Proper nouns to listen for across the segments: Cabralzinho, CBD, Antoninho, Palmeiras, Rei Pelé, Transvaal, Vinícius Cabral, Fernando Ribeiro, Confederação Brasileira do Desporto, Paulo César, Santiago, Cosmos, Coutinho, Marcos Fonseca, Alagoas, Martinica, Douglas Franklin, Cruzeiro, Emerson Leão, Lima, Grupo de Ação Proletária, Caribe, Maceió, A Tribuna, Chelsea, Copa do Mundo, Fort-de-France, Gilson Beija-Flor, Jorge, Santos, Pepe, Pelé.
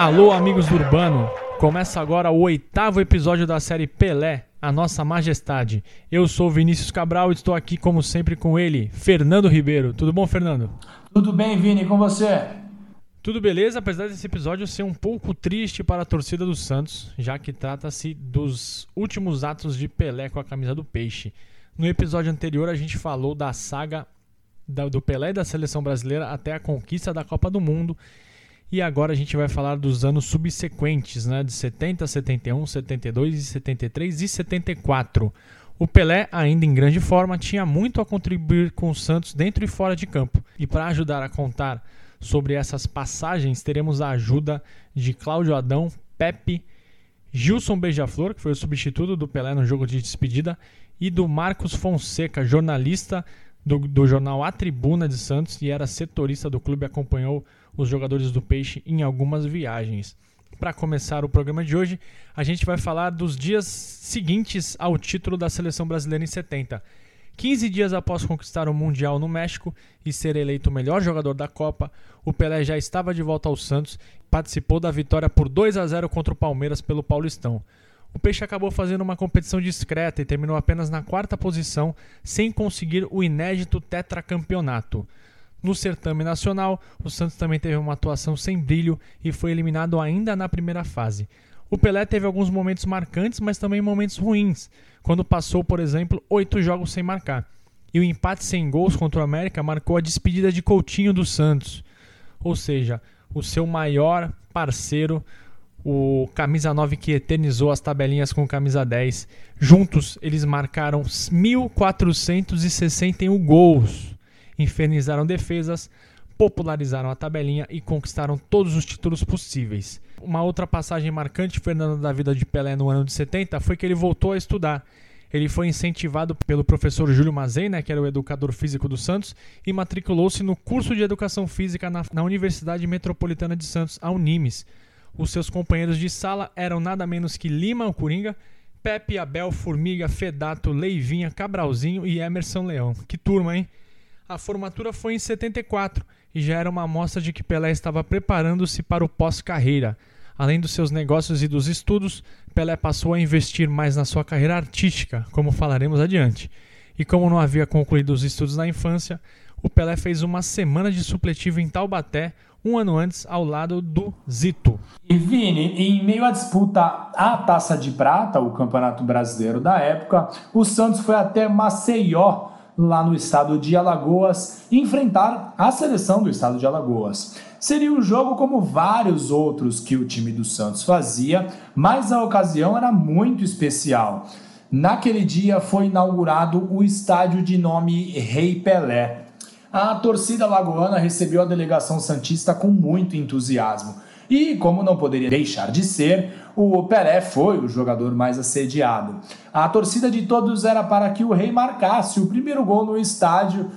Alô, amigos do Urbano. Começa agora o 8º episódio da série Pelé, a Nossa Majestade. Eu sou Vinícius Cabral e estou aqui, como sempre, com ele, Fernando Ribeiro. Tudo bom, Fernando? Tudo bem, Vini. Com você? Tudo beleza, apesar desse episódio ser um pouco triste para a torcida do Santos, já que trata-se dos últimos atos de Pelé com a camisa do Peixe. No episódio anterior, a gente falou da saga do Pelé e da seleção brasileira até a conquista da Copa do Mundo. E agora a gente vai falar dos anos subsequentes, né? De 70, 71, 72, 73 e 74. O Pelé, ainda em grande forma, tinha muito a contribuir com o Santos dentro e fora de campo. E para ajudar a contar sobre essas passagens, teremos a ajuda de Cláudio Adão, Pepe, Gilson Beija-Flor, que foi o substituto do Pelé no jogo de despedida, e do Marcos Fonseca, jornalista do jornal A Tribuna de Santos e era setorista do clube, acompanhou os jogadores do Peixe em algumas viagens. Para começar o programa de hoje, a gente vai falar dos dias seguintes ao título da seleção brasileira em 70. 15 dias após conquistar o Mundial no México e ser eleito o melhor jogador da Copa, o Pelé já estava de volta ao Santos e participou da vitória por 2-0 contra o Palmeiras pelo Paulistão. O Peixe acabou fazendo uma competição discreta e terminou apenas na 4ª posição, sem conseguir o inédito tetracampeonato. No certame nacional, o Santos também teve uma atuação sem brilho e foi eliminado ainda na primeira fase. O Pelé teve alguns momentos marcantes, mas também momentos ruins, quando passou, por exemplo, 8 jogos sem marcar. E o empate sem gols contra o América marcou a despedida de Coutinho do Santos. Ou seja, o seu maior parceiro, o camisa 9 que eternizou as tabelinhas com o camisa 10. Juntos, eles marcaram 1.461 gols, infernizaram defesas, popularizaram a tabelinha e conquistaram todos os títulos possíveis. Uma outra passagem marcante, Fernando, da vida de Pelé no ano de 70 foi que ele voltou a estudar. Ele foi incentivado pelo professor Júlio Mazzei, né, que era o educador físico do Santos, e matriculou-se no curso de Educação Física na Universidade Metropolitana de Santos, a Unimes. Os seus companheiros de sala eram nada menos que Lima, o Coringa, Pepe, Abel, Formiga, Fedato, Leivinha, Cabralzinho e Emerson Leão. Que turma, hein? A formatura foi em 74 e já era uma amostra de que Pelé estava preparando-se para o pós-carreira. Além dos seus negócios e dos estudos, Pelé passou a investir mais na sua carreira artística, como falaremos adiante. E como não havia concluído os estudos na infância, o Pelé fez uma semana de supletivo em Taubaté, um ano antes, ao lado do Zito. E Vini, em meio à disputa à Taça de Prata, o Campeonato Brasileiro da época, o Santos foi até Maceió, lá no estado de Alagoas, enfrentar a seleção do estado de Alagoas. Seria um jogo como vários outros que o time do Santos fazia, mas a ocasião era muito especial. Naquele dia foi inaugurado o estádio de nome Rei Pelé. A torcida alagoana recebeu a delegação santista com muito entusiasmo. E, como não poderia deixar de ser, o Pelé foi o jogador mais assediado. A torcida de todos era para que o Rei marcasse o primeiro gol no estádio,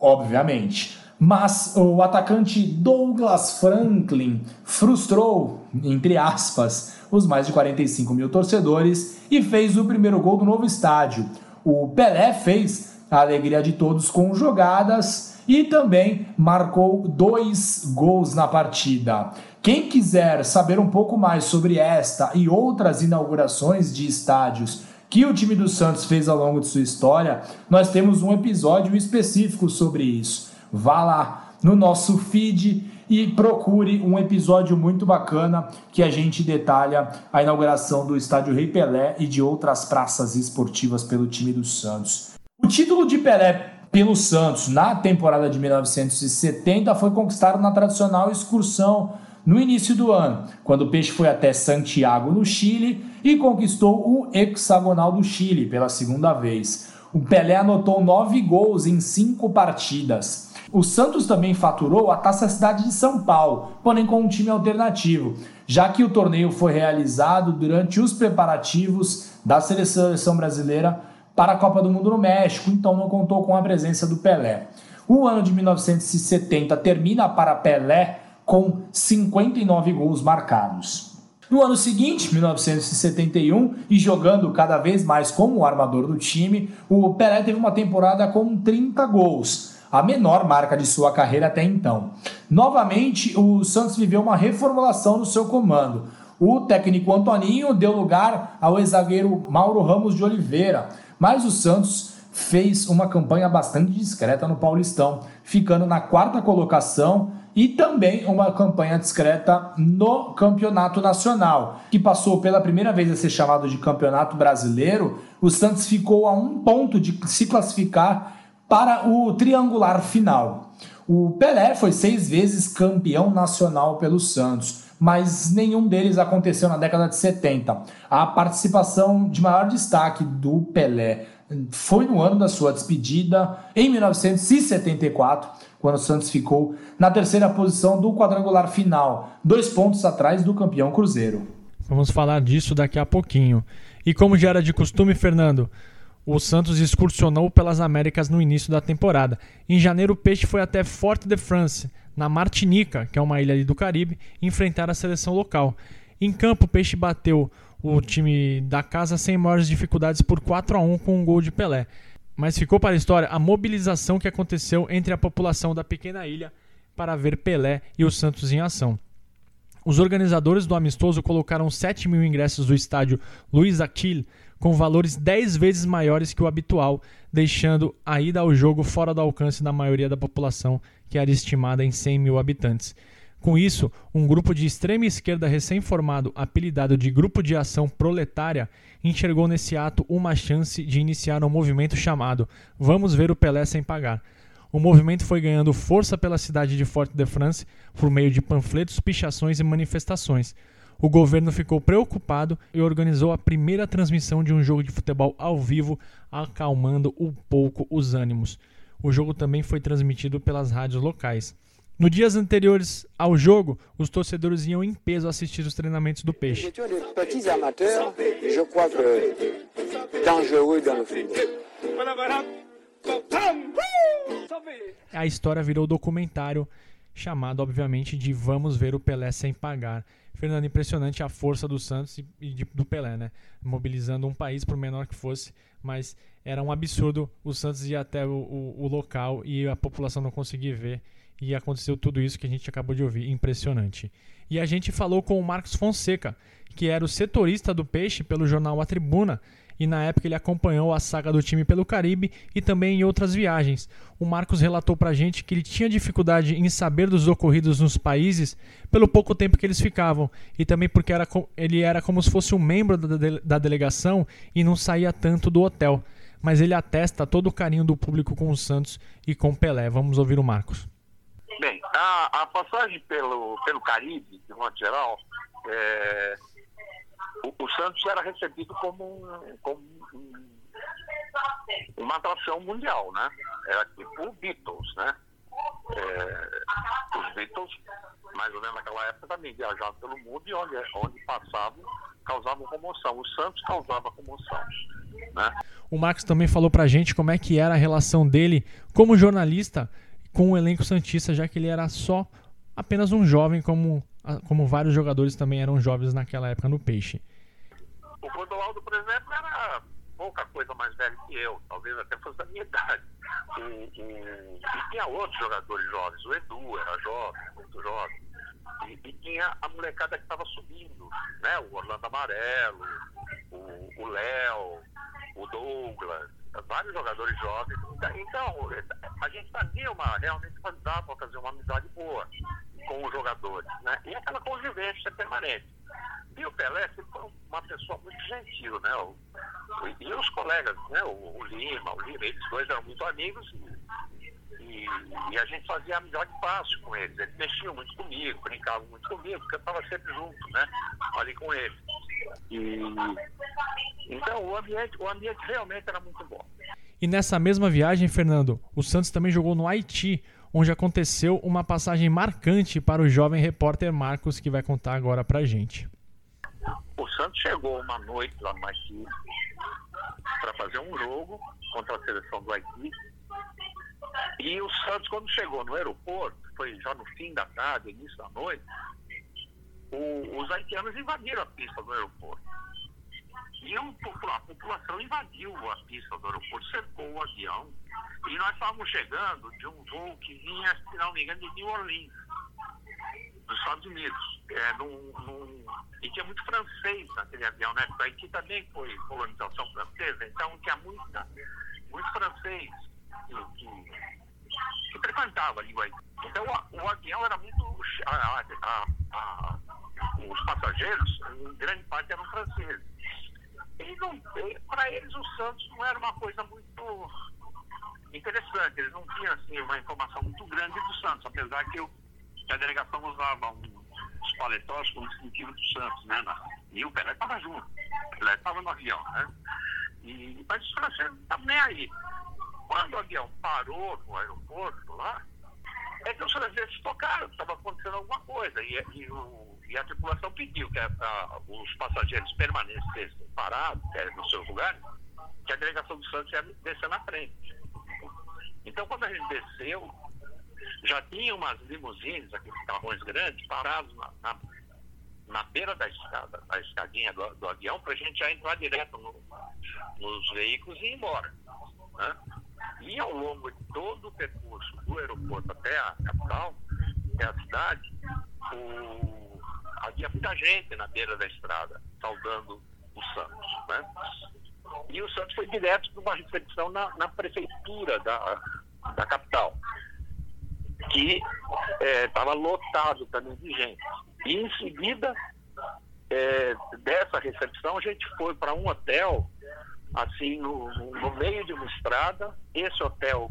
obviamente. Mas o atacante Douglas Franklin frustrou, entre aspas, os mais de 45 mil torcedores e fez o primeiro gol do novo estádio. O Pelé fez a alegria de todos com jogadas e também marcou 2 gols na partida. Quem quiser saber um pouco mais sobre esta e outras inaugurações de estádios que o time do Santos fez ao longo de sua história, nós temos um episódio específico sobre isso. Vá lá no nosso feed e procure um episódio muito bacana que a gente detalha a inauguração do estádio Rei Pelé e de outras praças esportivas pelo time do Santos. O título de Pelé pelo Santos na temporada de 1970 foi conquistado na tradicional excursão no início do ano, quando o Peixe foi até Santiago, no Chile, e conquistou o hexagonal do Chile pela segunda vez. O Pelé anotou 9 gols em 5 partidas. O Santos também faturou a Taça Cidade de São Paulo, porém com um time alternativo, já que o torneio foi realizado durante os preparativos da seleção brasileira para a Copa do Mundo no México, então não contou com a presença do Pelé. O ano de 1970 termina para Pelé com 59 gols marcados. No ano seguinte, 1971, e jogando cada vez mais como armador do time, o Pelé teve uma temporada com 30 gols, a menor marca de sua carreira até então. Novamente, o Santos viveu uma reformulação no seu comando. O técnico Antoninho deu lugar ao ex-zagueiro Mauro Ramos de Oliveira, mas o Santos fez uma campanha bastante discreta no Paulistão, ficando na quarta colocação, e também uma campanha discreta no Campeonato Nacional, que passou pela primeira vez a ser chamado de Campeonato Brasileiro. O Santos ficou a um ponto de se classificar para o triangular final. O Pelé foi 6 vezes campeão nacional pelo Santos, mas nenhum deles aconteceu na década de 70. A participação de maior destaque do Pelé foi no ano da sua despedida, em 1974, quando o Santos ficou na terceira posição do quadrangular final, 2 pontos atrás do campeão Cruzeiro. Vamos falar disso daqui a pouquinho. E como já era de costume, Fernando, o Santos excursionou pelas Américas no início da temporada. Em janeiro, o Peixe foi até Fort-de-France, na Martinica, que é uma ilha ali do Caribe, enfrentar a seleção local. Em campo, o Peixe bateu o time da casa sem maiores dificuldades por 4-1 com um gol de Pelé. Mas ficou para a história a mobilização que aconteceu entre a população da pequena ilha para ver Pelé e o Santos em ação. Os organizadores do amistoso colocaram 7 mil ingressos do estádio Luiz Achille com valores 10 vezes maiores que o habitual, deixando a ida ao jogo fora do alcance da maioria da população, que era estimada em 100 mil habitantes. Com isso, um grupo de extrema esquerda recém-formado, apelidado de Grupo de Ação Proletária, enxergou nesse ato uma chance de iniciar um movimento chamado Vamos Ver o Pelé Sem Pagar. O movimento foi ganhando força pela cidade de Fort-de-France por meio de panfletos, pichações e manifestações. O governo ficou preocupado e organizou a primeira transmissão de um jogo de futebol ao vivo, acalmando um pouco os ânimos. O jogo também foi transmitido pelas rádios locais. Nos dias anteriores ao jogo, os torcedores iam em peso assistir os treinamentos do Peixe. A história virou documentário, chamado, obviamente, de Vamos Ver o Pelé Sem Pagar. Fernando, impressionante a força do Santos e do Pelé, né? Mobilizando um país, por menor que fosse, mas era um absurdo o Santos ir até o local e a população não conseguir ver. E aconteceu tudo isso que a gente acabou de ouvir, impressionante. E a gente falou com o Marcos Fonseca, que era o setorista do Peixe pelo jornal A Tribuna, e na época ele acompanhou a saga do time pelo Caribe e também em outras viagens. O Marcos relatou pra gente que ele tinha dificuldade em saber dos ocorridos nos países pelo pouco tempo que eles ficavam, e também porque ele era como se fosse um membro da delegação e não saía tanto do hotel. Mas ele atesta todo o carinho do público com o Santos e com o Pelé. Vamos ouvir o Marcos. Bem, a passagem pelo Caribe, de modo geral, o Santos era recebido como uma atração mundial, né? Era tipo o Beatles, né? Os Beatles, mais ou menos naquela época, também viajavam pelo mundo e onde passavam, causavam comoção. O Santos causava comoção, né? O Marcos também falou pra gente como é que era a relação dele como jornalista com o elenco santista, já que ele era apenas um jovem, como vários jogadores também eram jovens naquela época no Peixe. O Clodoaldo, por exemplo, era pouca coisa mais velho que eu, talvez até fosse da minha idade. E tinha outros jogadores jovens, o Edu era jovem, muito jovem, e tinha a molecada que estava subindo, né? O Orlando Amarelo, o Léo, o Douglas, vários jogadores jovens. Então, a gente realmente fazia uma amizade boa com os jogadores, né? E aquela convivência permanente. E o Pelé sempre foi uma pessoa muito gentil, né? E os colegas, né? O Lima, eles dois eram muito amigos e a gente fazia amizade fácil com eles. Eles mexiam muito comigo, brincavam muito comigo, porque eu estava sempre junto, né? Ali com eles. Então o ambiente realmente era muito bom. E nessa mesma viagem, Fernando, o Santos também jogou no Haiti, onde aconteceu uma passagem marcante para o jovem repórter Marcos, que vai contar agora pra gente. O Santos chegou uma noite lá no Haiti para fazer um jogo contra a seleção do Haiti. E o Santos, quando chegou no aeroporto, foi já no fim da tarde, início da noite, os haitianos invadiram a pista do aeroporto. E a população invadiu a pista do aeroporto, cercou o avião. E nós estávamos chegando de um voo que vinha, se não me engano, de New Orleans. dos Estados Unidos, e tinha muito francês naquele avião, né? Porque aqui também foi colonização francesa, então tinha muito francês que frequentava ali. Então o avião era muito... os passageiros, em grande parte, eram franceses. E para eles o Santos não era uma coisa muito interessante, eles não tinham assim, uma informação muito grande do Santos, apesar que a delegação usava os paletós com o distintivo do Santos, né? E o Pelé estava junto, o Pelé estava no avião, né? Mas os franceses não estavam nem aí. Quando o avião parou no aeroporto lá, é que os franceses se tocaram, estava acontecendo alguma coisa, e a tripulação pediu que os passageiros permanecessem parados nos seus lugares, que a delegação do Santos ia descer na frente. Então, quando a gente desceu, já tinha umas limusines, aqueles carrões grandes, parados na beira da escada, a escadinha do avião, para a gente já entrar direto nos veículos e ir embora, né? E ao longo de todo o percurso do aeroporto até a capital, até a cidade, havia muita gente na beira da estrada, saudando o Santos, né? E o Santos foi direto para uma recepção na prefeitura da capital, que estava lotado também de gente. E em seguida dessa recepção, a gente foi para um hotel, assim, no meio de uma estrada. Esse hotel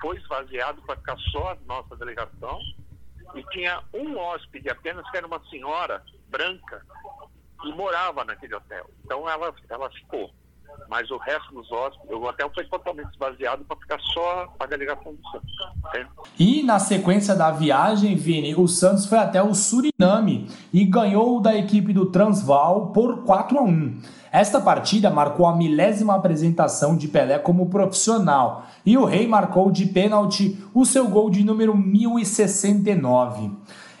foi esvaziado para ficar só a nossa delegação, e tinha um hóspede apenas, que era uma senhora branca, que morava naquele hotel. Então ela ficou. Mas o resto dos hóspedes, o hotel foi totalmente esvaziado para ficar só a delegação do Santos. Entende? E na sequência da viagem, Vini, o Santos foi até o Suriname e ganhou da equipe do Transvaal por 4-1. Esta partida marcou a 10ª apresentação de Pelé como profissional, e o Rei marcou de pênalti o seu gol de número 1069.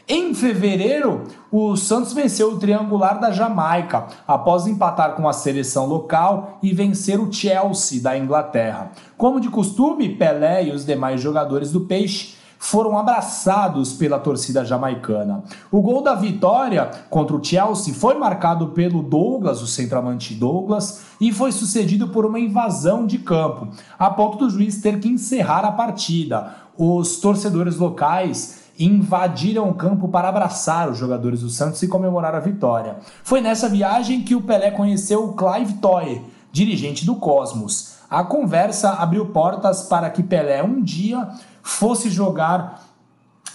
Em fevereiro, o Santos venceu o triangular da Jamaica, após empatar com a seleção local e vencer o Chelsea da Inglaterra. Como de costume, Pelé e os demais jogadores do Peixe foram abraçados pela torcida jamaicana. O gol da vitória contra o Chelsea foi marcado pelo Douglas, o centroavante Douglas, e foi sucedido por uma invasão de campo, a ponto do juiz ter que encerrar a partida. Os torcedores locais invadiram o campo para abraçar os jogadores do Santos e comemorar a vitória. Foi nessa viagem que o Pelé conheceu o Clive Toyer, dirigente do Cosmos. A conversa abriu portas para que Pelé um dia fosse jogar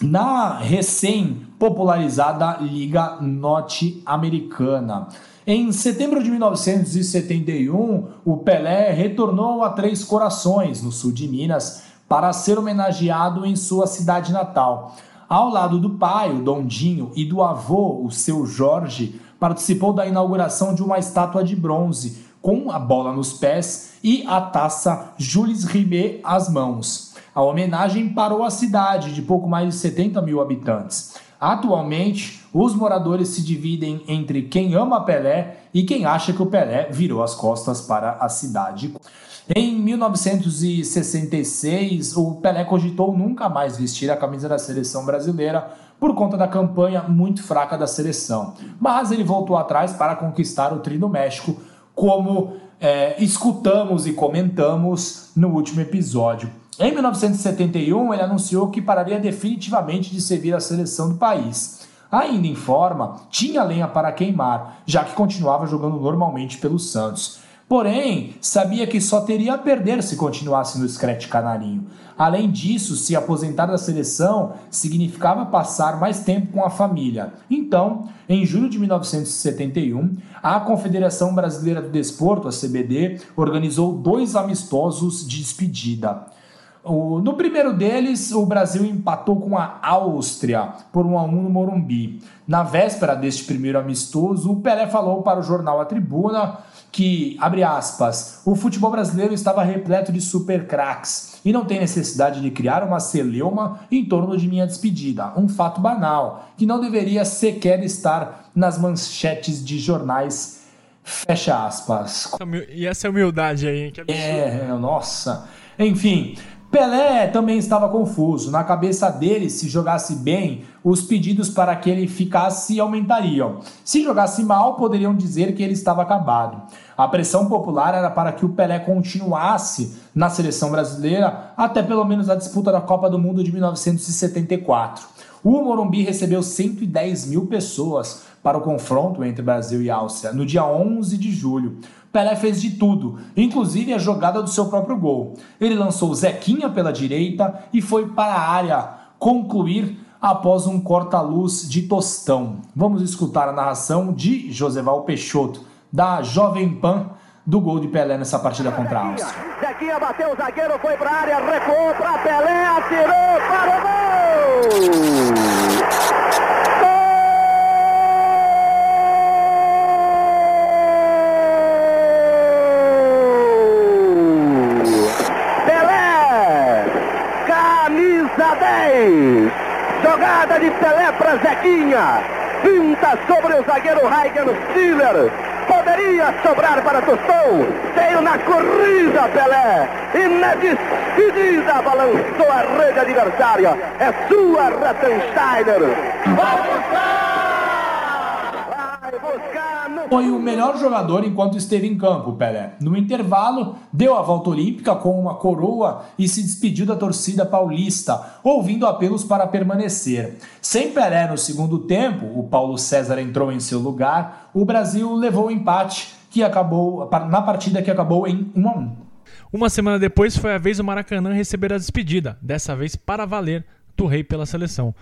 na recém-popularizada Liga Norte-Americana. Em setembro de 1971, o Pelé retornou a Três Corações, no sul de Minas, para ser homenageado em sua cidade natal. Ao lado do pai, o Dondinho, e do avô, o seu Jorge, participou da inauguração de uma estátua de bronze, com a bola nos pés e a taça Jules Rimet às mãos. A homenagem parou a cidade, de pouco mais de 70 mil habitantes. Atualmente, os moradores se dividem entre quem ama Pelé e quem acha que o Pelé virou as costas para a cidade. Em 1966, o Pelé cogitou nunca mais vestir a camisa da seleção brasileira por conta da campanha muito fraca da seleção. Mas ele voltou atrás para conquistar o tri do México, como escutamos e comentamos no último episódio. Em 1971, ele anunciou que pararia definitivamente de servir a seleção do país. Ainda em forma, tinha lenha para queimar, já que continuava jogando normalmente pelo Santos. Porém, sabia que só teria a perder se continuasse no Scratch Canarinho. Além disso, se aposentar da seleção significava passar mais tempo com a família. Então, em julho de 1971, a Confederação Brasileira do Desporto, a CBD, organizou 2 amistosos de despedida. No primeiro deles, o Brasil empatou com a Áustria por 1-1 no Morumbi. Na véspera deste primeiro amistoso, o Pelé falou para o jornal A Tribuna que, abre aspas, o futebol brasileiro estava repleto de supercraques e não tem necessidade de criar uma celeuma em torno de minha despedida. Um fato banal, que não deveria sequer estar nas manchetes de jornais, fecha aspas. E essa humildade aí, hein? Que absurdo. Nossa. Enfim, Pelé também estava confuso. Na cabeça dele, se jogasse bem, os pedidos para que ele ficasse aumentariam. Se jogasse mal, poderiam dizer que ele estava acabado. A pressão popular era para que o Pelé continuasse na seleção brasileira até pelo menos a disputa da Copa do Mundo de 1974. O Morumbi recebeu 110 mil pessoas para o confronto entre Brasil e Áustria, no dia 11 de julho. Pelé fez de tudo, inclusive a jogada do seu próprio gol. Ele lançou Zequinha pela direita e foi para a área concluir após um corta-luz de Tostão. Vamos escutar a narração de Joseval Peixoto, da Jovem Pan, do gol de Pelé nessa partida contra a Áustria. Zequinha bateu, o zagueiro foi para a área, recuou para Pelé, atirou para o gol! Jogada de Pelé para Zequinha, pinta sobre o zagueiro Stiller, poderia sobrar para Tostão, veio na corrida Pelé, e na despedida balançou a rede adversária, é sua Rattensteiner, vai buscar no... Foi o melhor jogador enquanto esteve em campo, Pelé. No intervalo, deu a volta olímpica com uma coroa e se despediu da torcida paulista, ouvindo apelos para permanecer. Sem Pelé no segundo tempo, o Paulo César entrou em seu lugar, o Brasil levou o empate que acabou, na partida que acabou em 1-1. Uma semana depois foi a vez do Maracanã receber a despedida, dessa vez para valer, do Rei pela seleção.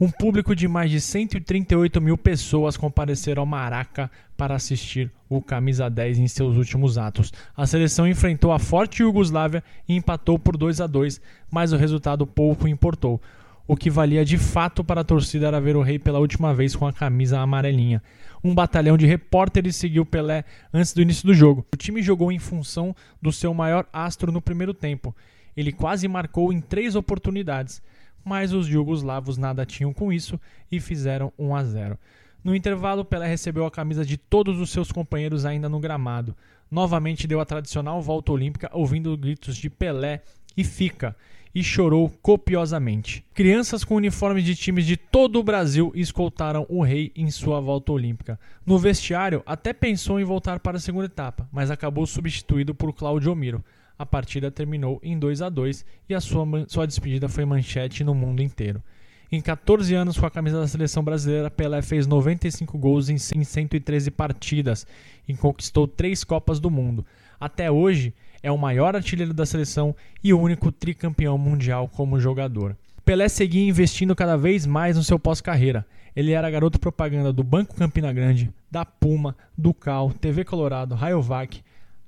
Um público de mais de 138 mil pessoas compareceram ao Maraca para assistir o camisa 10 em seus últimos atos. A seleção enfrentou a forte Iugoslávia e empatou por 2-2, mas o resultado pouco importou. O que valia de fato para a torcida era ver o Rei pela última vez com a camisa amarelinha. Um batalhão de repórteres seguiu Pelé antes do início do jogo. O time jogou em função do seu maior astro no primeiro tempo. Ele quase marcou em 3 oportunidades. Mas os iugoslavos nada tinham com isso e fizeram 1-0. No intervalo, Pelé recebeu a camisa de todos os seus companheiros ainda no gramado. Novamente deu a tradicional volta olímpica ouvindo gritos de Pelé e fica, e chorou copiosamente. Crianças com uniformes de times de todo o Brasil escoltaram o Rei em sua volta olímpica. No vestiário, até pensou em voltar para a segunda etapa, mas acabou substituído por Cláudio Miro. A partida terminou em 2-2 e a sua despedida foi manchete no mundo inteiro. Em 14 anos com a camisa da seleção brasileira, Pelé fez 95 gols em 113 partidas e conquistou 3 Copas do Mundo. Até hoje, é o maior artilheiro da seleção e o único tricampeão mundial como jogador. Pelé seguia investindo cada vez mais no seu pós-carreira. Ele era garoto propaganda do Banco Campina Grande, da Puma, do Cal, TV Colorado, Rayovac,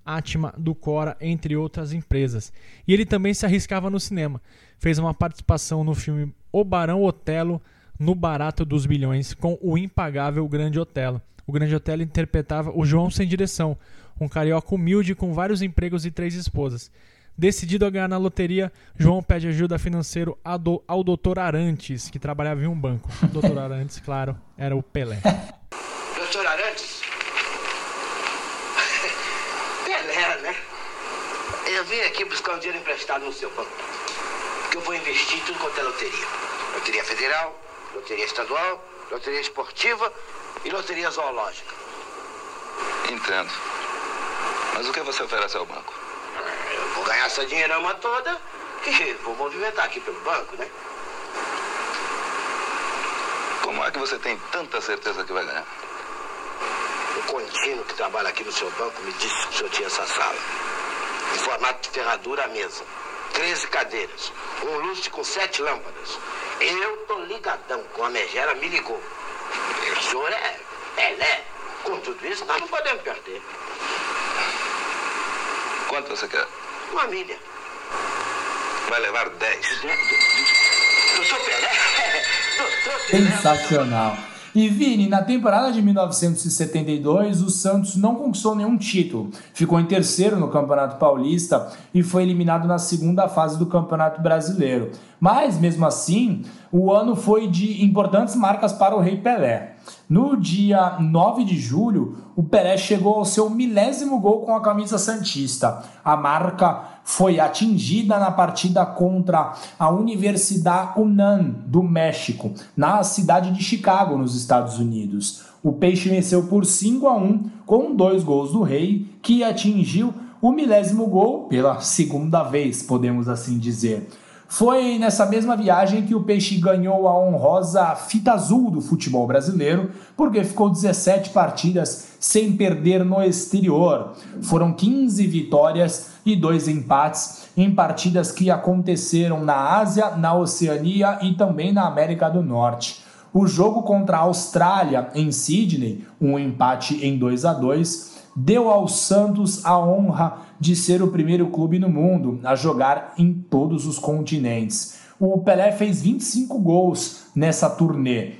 Átima, do Cora, entre outras empresas. E ele também se arriscava no cinema. Fez uma participação no filme O Barão Otelo, no Barato dos Bilhões, com o impagável Grande Otelo. O Grande Otelo interpretava o João Sem Direção, um carioca humilde com vários empregos e 3 esposas. Decidido a ganhar na loteria, João pede ajuda financeira ao Dr. Arantes, que trabalhava em um banco. O Dr. Arantes, claro, era o Pelé. Dr. Arantes? Eu vim aqui buscar um dinheiro emprestado no seu banco, que eu vou investir em tudo quanto é loteria. Loteria federal, loteria estadual, loteria esportiva e loteria zoológica. Entendo. Mas o que você oferece ao banco? Eu vou ganhar essa dinheirama toda e vou movimentar aqui pelo banco, né? Como é que você tem tanta certeza que vai ganhar? O contínuo que trabalha aqui no seu banco me disse que o senhor tinha essa sala em formato de ferradura à mesa, 13 cadeiras, um lustre com 7 lâmpadas. Eu tô ligadão, com a megera me ligou. O senhor é Pelé. Com tudo isso, nós não podemos perder. Quanto você quer? 1 milha. Vai levar 10. Eu sou Pelé. Sensacional. E Vini, na temporada de 1972, o Santos não conquistou nenhum título. Ficou em terceiro no Campeonato Paulista e foi eliminado na segunda fase do Campeonato Brasileiro. Mas, mesmo assim, o ano foi de importantes marcas para o Rei Pelé. No dia 9 de julho, o Pelé chegou ao seu 10º gol com a camisa santista. A marca foi atingida na partida contra a Universidad Unam do México, na cidade de Chicago, nos Estados Unidos. O Peixe venceu por 5-1 com 2 gols do Rei, que atingiu o 10º gol pela segunda vez, podemos assim dizer. Foi nessa mesma viagem que o Peixe ganhou a honrosa fita azul do futebol brasileiro, porque ficou 17 partidas sem perder no exterior. Foram 15 vitórias e 2 empates em partidas que aconteceram na Ásia, na Oceania e também na América do Norte. O jogo contra a Austrália, em Sydney, um empate em 2-2, deu ao Santos a honra de ser o primeiro clube no mundo a jogar em todos os continentes. O Pelé fez 25 gols nessa turnê.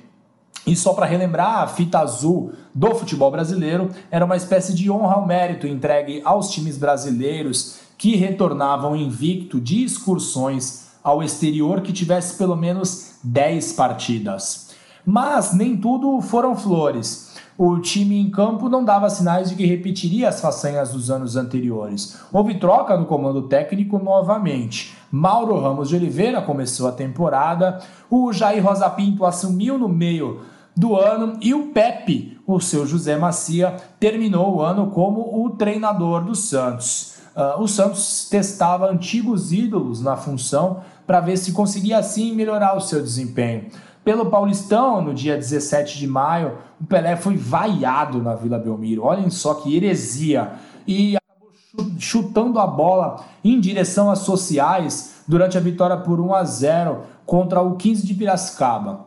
E só para relembrar, a fita azul do futebol brasileiro era uma espécie de honra ao mérito entregue aos times brasileiros que retornavam invicto de excursões ao exterior que tivesse pelo menos 10 partidas. Mas nem tudo foram flores. O time em campo não dava sinais de que repetiria as façanhas dos anos anteriores. Houve troca no comando técnico novamente. Mauro Ramos de Oliveira começou a temporada, o Jair Rosa Pinto assumiu no meio do ano e o Pepe, o seu José Macia, terminou o ano como o treinador do Santos. O Santos testava antigos ídolos na função para ver se conseguia assim melhorar o seu desempenho. Pelo Paulistão, no dia 17 de maio, o Pelé foi vaiado na Vila Belmiro. Olhem só que heresia. E acabou chutando a bola em direção às sociais durante a vitória por 1-0 contra o 15 de Piracicaba.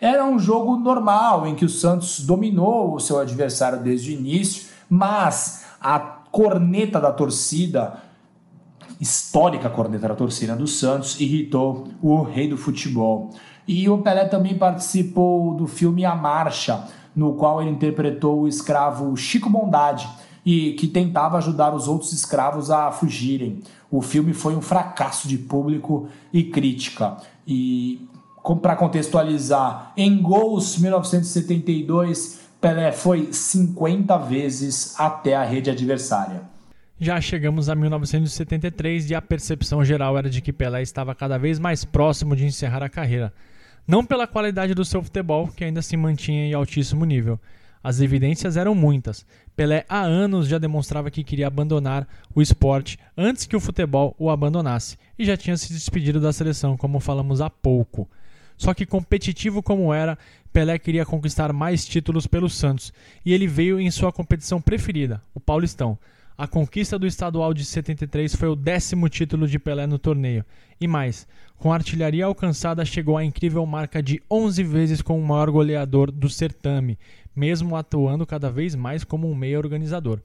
Era um jogo normal em que o Santos dominou o seu adversário desde o início, mas a corneta da torcida, histórica corneta da torcida do Santos, irritou o rei do futebol. E o Pelé também participou do filme A Marcha, no qual ele interpretou o escravo Chico Bondade, e que tentava ajudar os outros escravos a fugirem. O filme foi um fracasso de público e crítica. E, para contextualizar, em gols, 1972, Pelé foi 50 vezes até a rede adversária. Já chegamos a 1973 e a percepção geral era de que Pelé estava cada vez mais próximo de encerrar a carreira. Não pela qualidade do seu futebol, que ainda se mantinha em altíssimo nível. As evidências eram muitas. Pelé há anos já demonstrava que queria abandonar o esporte antes que o futebol o abandonasse e já tinha se despedido da seleção, como falamos há pouco. Só que competitivo como era, Pelé queria conquistar mais títulos pelo Santos e ele veio em sua competição preferida, o Paulistão. A conquista do estadual de 73 foi o 10º título de Pelé no torneio. E mais, com a artilharia alcançada chegou à incrível marca de 11 vezes como o maior goleador do certame, mesmo atuando cada vez mais como um meia organizador.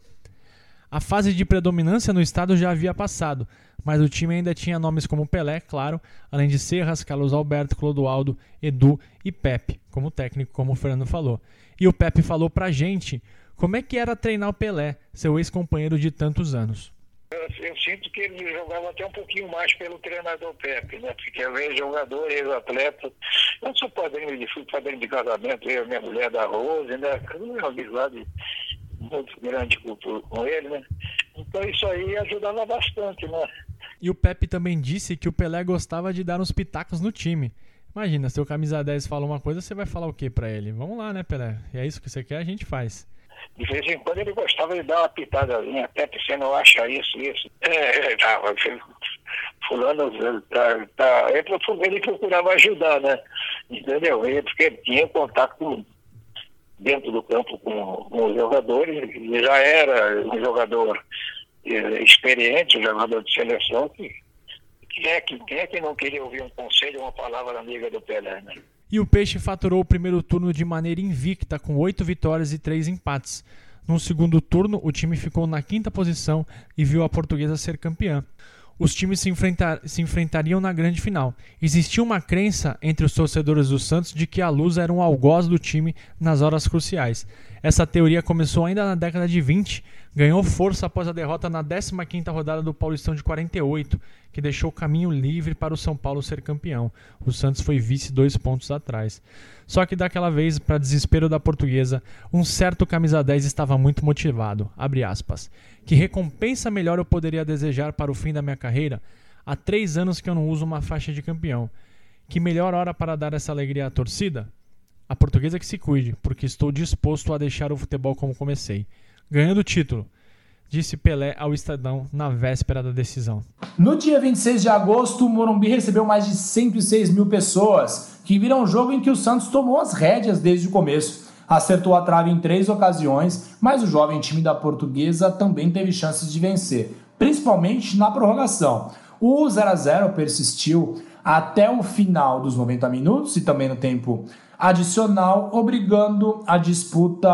A fase de predominância no estado já havia passado, mas o time ainda tinha nomes como Pelé, claro, além de Serras, Carlos Alberto, Clodoaldo, Edu e Pepe, como técnico, como o Fernando falou. E o Pepe falou pra gente como é que era treinar o Pelé, seu ex-companheiro de tantos anos. Eu sinto que ele jogava até um pouquinho mais pelo treinador Pepe, né? Porque eu vejo jogador, ex-atleta. Eu sou padrinho de filho, padrinho de casamento, eu e minha mulher da Rose, né? Eu amizade muito grande com ele, né? Então isso aí ajudava bastante, né? E o Pepe também disse que o Pelé gostava de dar uns pitacos no time. Imagina, se o camisa 10 fala uma coisa, você vai falar o que pra ele? Vamos lá, né, Pelé? E é isso que você quer, a gente faz. De vez em quando ele gostava de dar uma pitadazinha, Pepe, você não acha isso. Fulano, ele procurava ajudar, né? Entendeu? Porque ele tinha contato dentro do campo com os jogadores, ele já era um jogador experiente, um jogador de seleção, que não queria ouvir um conselho, uma palavra amiga do Pelé, né? E o Peixe faturou o primeiro turno de maneira invicta, com 8 vitórias e 3 empates. No segundo turno, o time ficou na 5ª posição e viu a portuguesa ser campeã. Os times se enfrentariam na grande final. Existia uma crença entre os torcedores do Santos de que a Lusa era um algoz do time nas horas cruciais. Essa teoria começou ainda na década de 20, ganhou força após a derrota na 15ª rodada do Paulistão de 48, que deixou o caminho livre para o São Paulo ser campeão. O Santos foi vice 2 pontos atrás. Só que daquela vez, para desespero da portuguesa, um certo camisa 10 estava muito motivado, abre aspas. Que recompensa melhor eu poderia desejar para o fim da minha carreira? Há 3 anos que eu não uso uma faixa de campeão. Que melhor hora para dar essa alegria à torcida? A portuguesa que se cuide, porque estou disposto a deixar o futebol como comecei. Ganhando o título, disse Pelé ao Estadão na véspera da decisão. No dia 26 de agosto, o Morumbi recebeu mais de 106 mil pessoas, que viram um jogo em que o Santos tomou as rédeas desde o começo. Acertou a trave em 3 ocasiões, mas o jovem time da portuguesa também teve chances de vencer, principalmente na prorrogação. O 0x0 persistiu até o final dos 90 minutos e também no tempo adicional, obrigando a disputa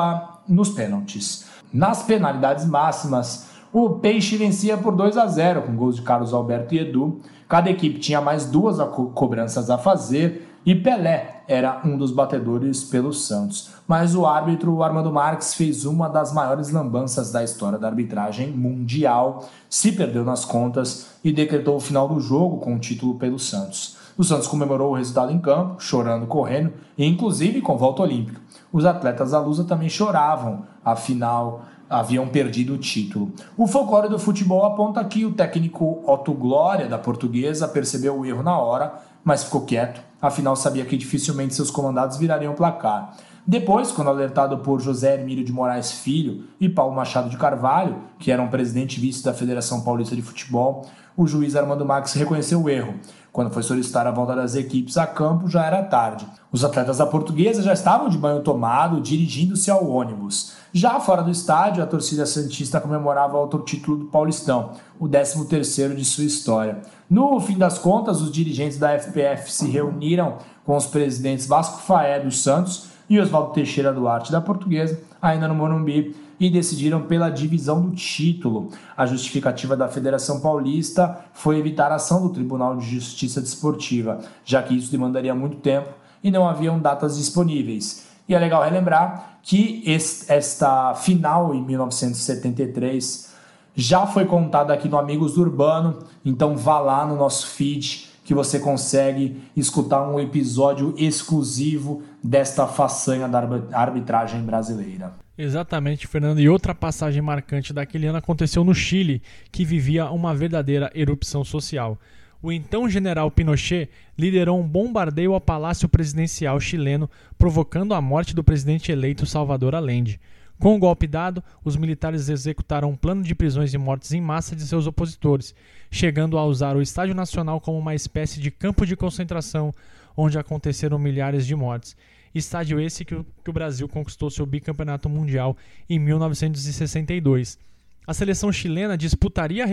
nos pênaltis. Nas penalidades máximas, o Peixe vencia por 2x0, com gols de Carlos Alberto e Edu. Cada equipe tinha mais 2 cobranças a fazer e Pelé era um dos batedores pelo Santos. Mas o árbitro Armando Marques fez uma das maiores lambanças da história da arbitragem mundial, se perdeu nas contas e decretou o final do jogo com o título pelo Santos. O Santos comemorou o resultado em campo, chorando, correndo, e inclusive com volta olímpica. Os atletas da Lusa também choravam, afinal haviam perdido o título. O folclore do futebol aponta que o técnico Otto Glória, da portuguesa, percebeu o erro na hora, mas ficou quieto, afinal sabia que dificilmente seus comandados virariam o placar. Depois, quando alertado por José Hermílio de Moraes Filho e Paulo Machado de Carvalho, que eram presidente e vice da Federação Paulista de Futebol, o juiz Armando Marques reconheceu o erro. Quando foi solicitar a volta das equipes a campo, já era tarde. Os atletas da portuguesa já estavam de banho tomado, dirigindo-se ao ônibus. Já fora do estádio, a torcida santista comemorava outro título do Paulistão, o 13º de sua história. No fim das contas, os dirigentes da FPF se reuniram com os presidentes Vasco Faé dos Santos e Oswaldo Teixeira Duarte da portuguesa, ainda no Morumbi, e decidiram pela divisão do título. A justificativa da Federação Paulista foi evitar a ação do Tribunal de Justiça Desportiva, já que isso demandaria muito tempo e não haviam datas disponíveis. E é legal relembrar que esta final, em 1973, já foi contada aqui no Amigos do Urbano, então vá lá no nosso feed que você consegue escutar um episódio exclusivo desta façanha da arbitragem brasileira. Exatamente, Fernando. E outra passagem marcante daquele ano aconteceu no Chile, que vivia uma verdadeira erupção social. O então general Pinochet liderou um bombardeio ao Palácio Presidencial chileno, provocando a morte do presidente eleito Salvador Allende. Com o golpe dado, os militares executaram um plano de prisões e mortes em massa de seus opositores, chegando a usar o Estádio Nacional como uma espécie de campo de concentração, onde aconteceram milhares de mortes. Estádio esse que o Brasil conquistou seu bicampeonato mundial em 1962. A seleção chilena disputaria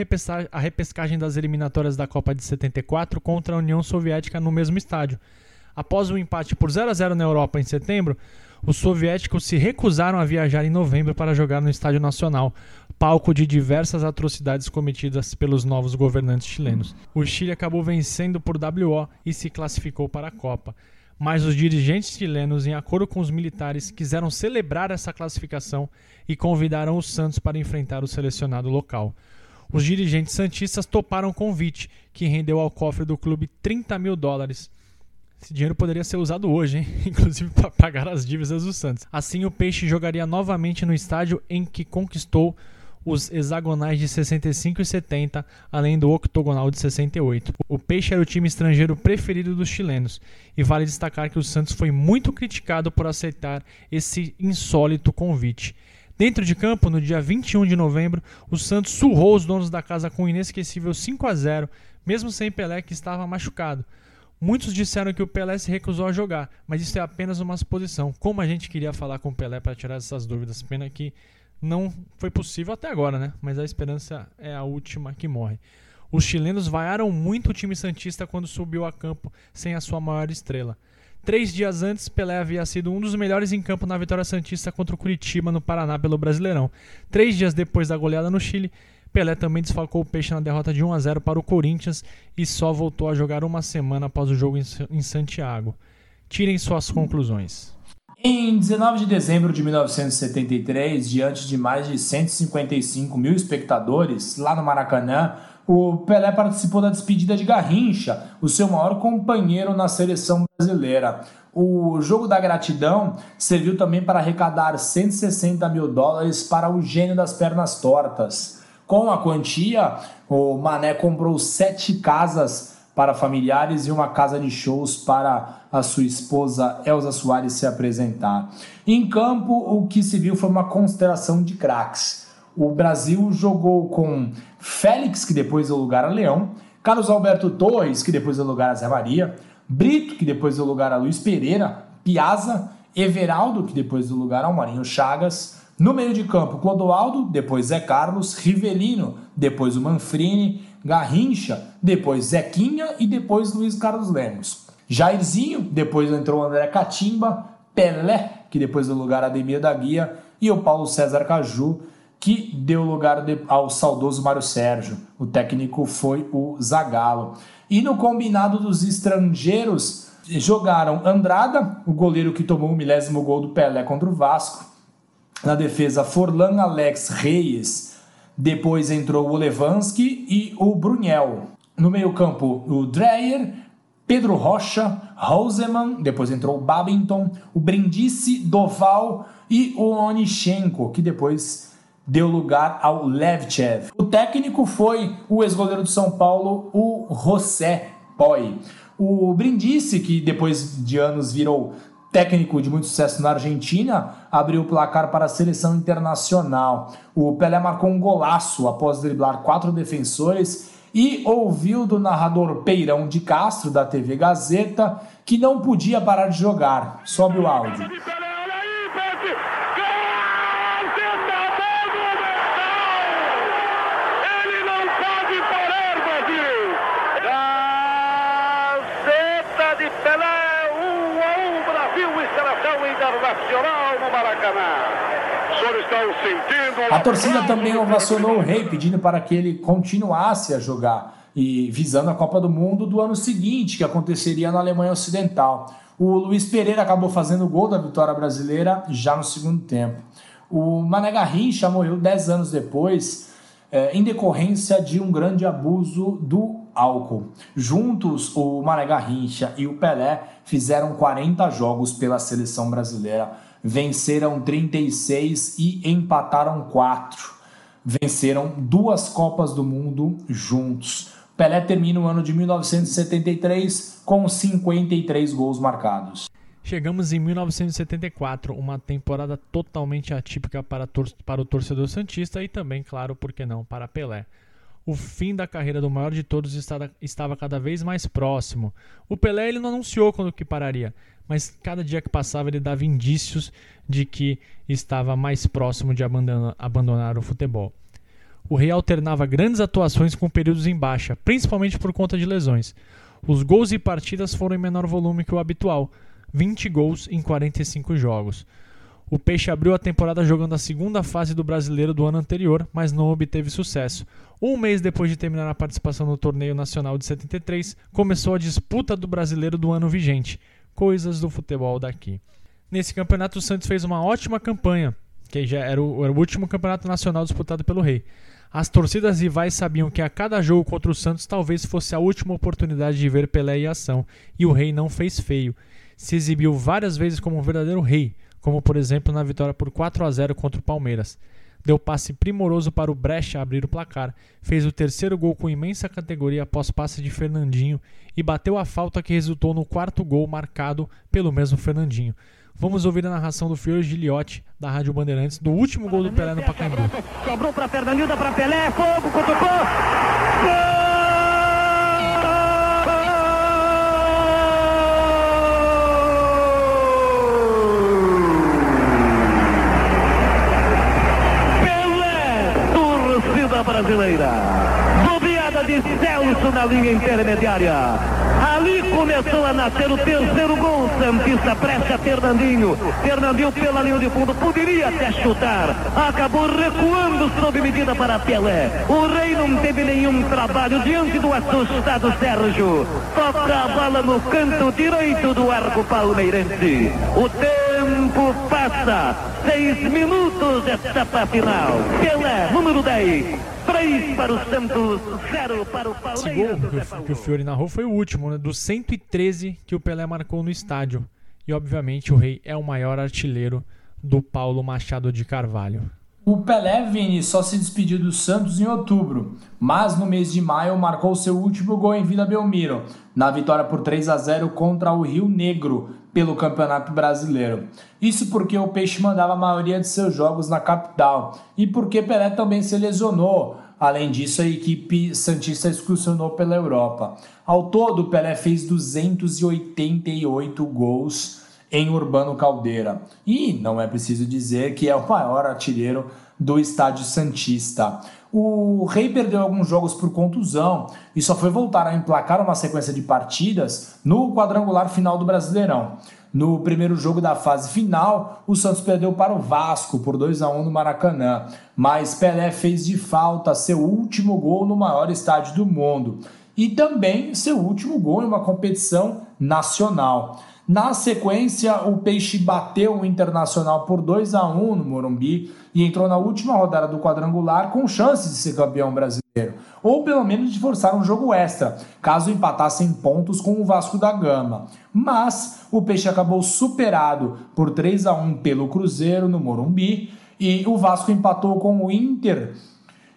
a repescagem das eliminatórias da Copa de 74 contra a União Soviética no mesmo estádio. Após o empate por 0x0 na Europa em setembro, os soviéticos se recusaram a viajar em novembro para jogar no Estádio Nacional, palco de diversas atrocidades cometidas pelos novos governantes chilenos. O Chile acabou vencendo por WO e se classificou para a Copa. Mas os dirigentes chilenos, em acordo com os militares, quiseram celebrar essa classificação e convidaram o Santos para enfrentar o selecionado local. Os dirigentes santistas toparam o convite, que rendeu ao cofre do clube $30 mil. Esse dinheiro poderia ser usado hoje, hein? Inclusive para pagar as dívidas do Santos. Assim, o Peixe jogaria novamente no estádio em que conquistou os hexagonais de 65 e 70, além do octogonal de 68. O Peixe era o time estrangeiro preferido dos chilenos, e vale destacar que o Santos foi muito criticado por aceitar esse insólito convite. Dentro de campo, no dia 21 de novembro, o Santos surrou os donos da casa com um inesquecível 5x0, mesmo sem Pelé, que estava machucado. Muitos disseram que o Pelé se recusou a jogar, mas isso é apenas uma suposição. Como a gente queria falar com o Pelé para tirar essas dúvidas, pena que não foi possível até agora, né? Mas a esperança é a última que morre. Os chilenos vaiaram muito o time santista quando subiu a campo sem a sua maior estrela. 3 dias antes, Pelé havia sido um dos melhores em campo na vitória santista contra o Curitiba no Paraná pelo Brasileirão. 3 dias depois da goleada no Chile, Pelé também desfalcou o Peixe na derrota de 1x0 para o Corinthians e só voltou a jogar uma semana após o jogo em Santiago. Tirem suas conclusões. Em 19 de dezembro de 1973, diante de mais de 155 mil espectadores, lá no Maracanã, o Pelé participou da despedida de Garrincha, o seu maior companheiro na seleção brasileira. O jogo da gratidão serviu também para arrecadar 160 mil dólares para o gênio das pernas tortas. Com a quantia, o Mané comprou 7 casas para familiares e uma casa de shows para a sua esposa Elza Soares se apresentar. Em campo, o que se viu foi uma constelação de craques. O Brasil jogou com Félix, que depois deu lugar a Leão, Carlos Alberto Torres, que depois deu lugar a Zé Maria, Brito, que depois deu lugar a Luiz Pereira, Piazza, Everaldo, que depois deu lugar ao Marinho Chagas. No meio de campo, Clodoaldo, depois Zé Carlos, Rivelino, depois o Manfrini, Garrincha, depois Zequinha e depois Luiz Carlos Lemos. Jairzinho, depois entrou André Catimba, Pelé, que depois deu lugar a Ademir da Guia, e o Paulo César Caju, que deu lugar ao saudoso Mário Sérgio. O técnico foi o Zagallo. E no combinado dos estrangeiros, jogaram Andrada, o goleiro que tomou o 10º gol do Pelé contra o Vasco. Na defesa, Forlan, Alex, Reis. Depois entrou o Levanski e o Brunel. No meio campo, o Dreyer, Pedro Rocha, Roseman. Depois entrou o Babington, o Brindisi, Doval e o Onichenko, que depois deu lugar ao Levchev. O técnico foi o ex-goleiro do São Paulo, o José Poi. O Brindisi, que depois de anos virou técnico de muito sucesso na Argentina, abriu o placar para a seleção internacional. O Pelé marcou um golaço após driblar 4 defensores e ouviu do narrador Peirão de Castro, da TV Gazeta, que não podia parar de jogar. Sobe o áudio. A torcida também ovacionou o rei, pedindo para que ele continuasse a jogar, e visando a Copa do Mundo do ano seguinte, que aconteceria na Alemanha Ocidental. O Luiz Pereira acabou fazendo o gol da vitória brasileira já no segundo tempo. O Mané Garrincha morreu 10 anos depois, em decorrência de um grande abuso do álcool. Juntos, o Mané Garrincha e o Pelé fizeram 40 jogos pela seleção brasileira. Venceram 36 e empataram 4. Venceram 2 Copas do Mundo juntos. Pelé termina o ano de 1973 com 53 gols marcados. Chegamos em 1974, uma temporada totalmente atípica para o torcedor santista e também, claro, por que não, para Pelé. O fim da carreira do maior de todos estava cada vez mais próximo. O Pelé, ele não anunciou quando que pararia, mas cada dia que passava ele dava indícios de que estava mais próximo de abandonar o futebol. O rei alternava grandes atuações com períodos em baixa, principalmente por conta de lesões. Os gols e partidas foram em menor volume que o habitual, 20 gols em 45 jogos. O Peixe abriu a temporada jogando a segunda fase do Brasileiro do ano anterior, mas não obteve sucesso. Um mês depois de terminar a participação no torneio nacional de 73, começou a disputa do Brasileiro do ano vigente. Coisas do futebol daqui. Nesse campeonato, o Santos fez uma ótima campanha, que já era o último campeonato nacional disputado pelo Rei. As torcidas rivais sabiam que a cada jogo contra o Santos talvez fosse a última oportunidade de ver Pelé em ação, e o Rei não fez feio. Se exibiu várias vezes como um verdadeiro rei, como por exemplo na vitória por 4-0 contra o Palmeiras. Deu passe primoroso para o Brecha abrir o placar, fez o terceiro gol com imensa categoria após passe de Fernandinho e bateu a falta que resultou no 4º gol marcado pelo mesmo Fernandinho. Vamos ouvir a narração do Fiore Gigliotti, da Rádio Bandeirantes, do último gol do Pelé no Pacaembu. Sobrou para Fernandinho, para Pelé, fogo, cutucou, gol! Brasileira, bobeada de Celso na linha intermediária, ali começou a nascer o terceiro gol santista. Presta Fernandinho pela linha de fundo, poderia até chutar, acabou recuando sob medida para Pelé. O Rei não teve nenhum trabalho diante do assustado Sérgio, toca a bola no canto direito do arco palmeirense. O tempo tempo passa. 6 minutos desta final. Pelé, número 10. 3 para o Santos, 0 para o Palmeiras. Esse gol que o Fiori narrou foi o último, né? Dos 113 que o Pelé marcou no estádio. E, obviamente, o Rei é o maior artilheiro do Paulo Machado de Carvalho. O Pelé, Vini, só se despediu do Santos em outubro, mas no mês de maio marcou seu último gol em Vila Belmiro, na vitória por 3-0 contra o Rio Negro pelo Campeonato Brasileiro. Isso porque o Peixe mandava a maioria de seus jogos na capital e porque Pelé também se lesionou. Além disso, a equipe santista excursionou pela Europa. Ao todo, Pelé fez 288 gols em Urbano Caldeira. E não é preciso dizer que é o maior artilheiro do estádio santista. O Rei perdeu alguns jogos por contusão e só foi voltar a emplacar uma sequência de partidas no quadrangular final do Brasileirão. No primeiro jogo da fase final, o Santos perdeu para o Vasco por 2-1 no Maracanã, mas Pelé fez de falta seu último gol no maior estádio do mundo e também seu último gol em uma competição nacional. Na sequência, o Peixe bateu o Internacional por 2-1 no Morumbi e entrou na última rodada do quadrangular com chances de ser campeão brasileiro, ou pelo menos de forçar um jogo extra, caso empatasse em pontos com o Vasco da Gama. Mas o Peixe acabou superado por 3-1 pelo Cruzeiro no Morumbi e o Vasco empatou com o Inter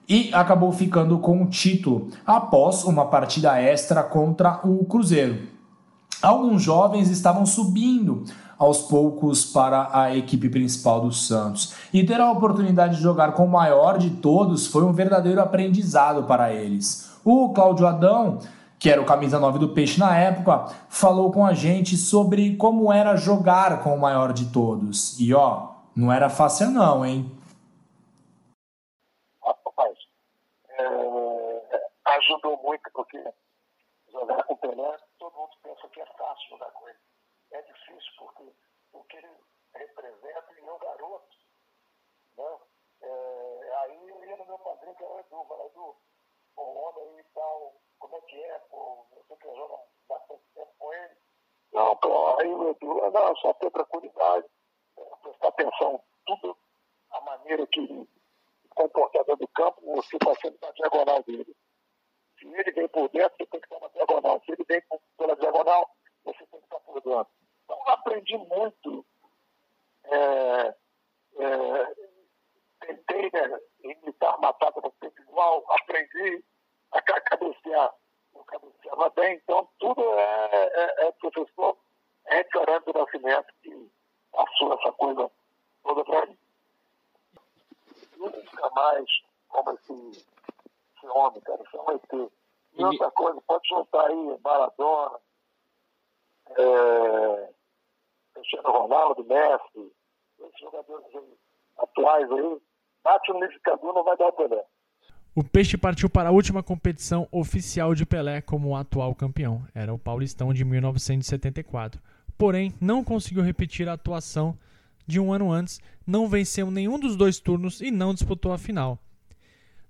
e acabou ficando com o título após uma partida extra contra o Cruzeiro. Alguns jovens estavam subindo aos poucos para a equipe principal do Santos. E ter a oportunidade de jogar com o maior de todos foi um verdadeiro aprendizado para eles. O Cláudio Adão, que era o camisa 9 do Peixe na época, falou com a gente sobre como era jogar com o maior de todos. E ó, não era fácil não, hein? Rapaz, ajudou muito porque jogar com o Pelé, todo mundo pensa que é fácil jogar com ele. É difícil porque o que ele representa, ele é um garoto. Né? Aí eu ia no meu padrinho, que era o Edu, falei, Edu, o homem aí e tal, como é que é, pô? Você quer jogar bastante tempo com ele? Não, pô, aí o Edu, não, só ter tranquilidade, prestar atenção, tudo a maneira que ele comportar dentro do campo, você está sendo na diagonal dele. Se ele vem por dentro, você tem que estar na diagonal. Se ele vem pela diagonal, você tem que estar por dentro. Então, eu aprendi muito. Tentei, né, imitar matata no tempo igual. Aprendi a cabecear. Eu cabeceava bem. Então, tudo é professor Retirando do Nascimento, que passou essa coisa toda para mim. Nunca mais, como assim... Esse homem, cara, isso vai ter. E outra coisa, pode juntar aí Maradona, Cristiano Ronaldo, Messi, esses jogadores atuais aí, bate no liquidificador, não vai dar Pelé. O Peixe partiu para a última competição oficial de Pelé como atual campeão. Era o Paulistão de 1974. Porém, não conseguiu repetir a atuação de um ano antes, não venceu nenhum dos dois turnos e não disputou a final.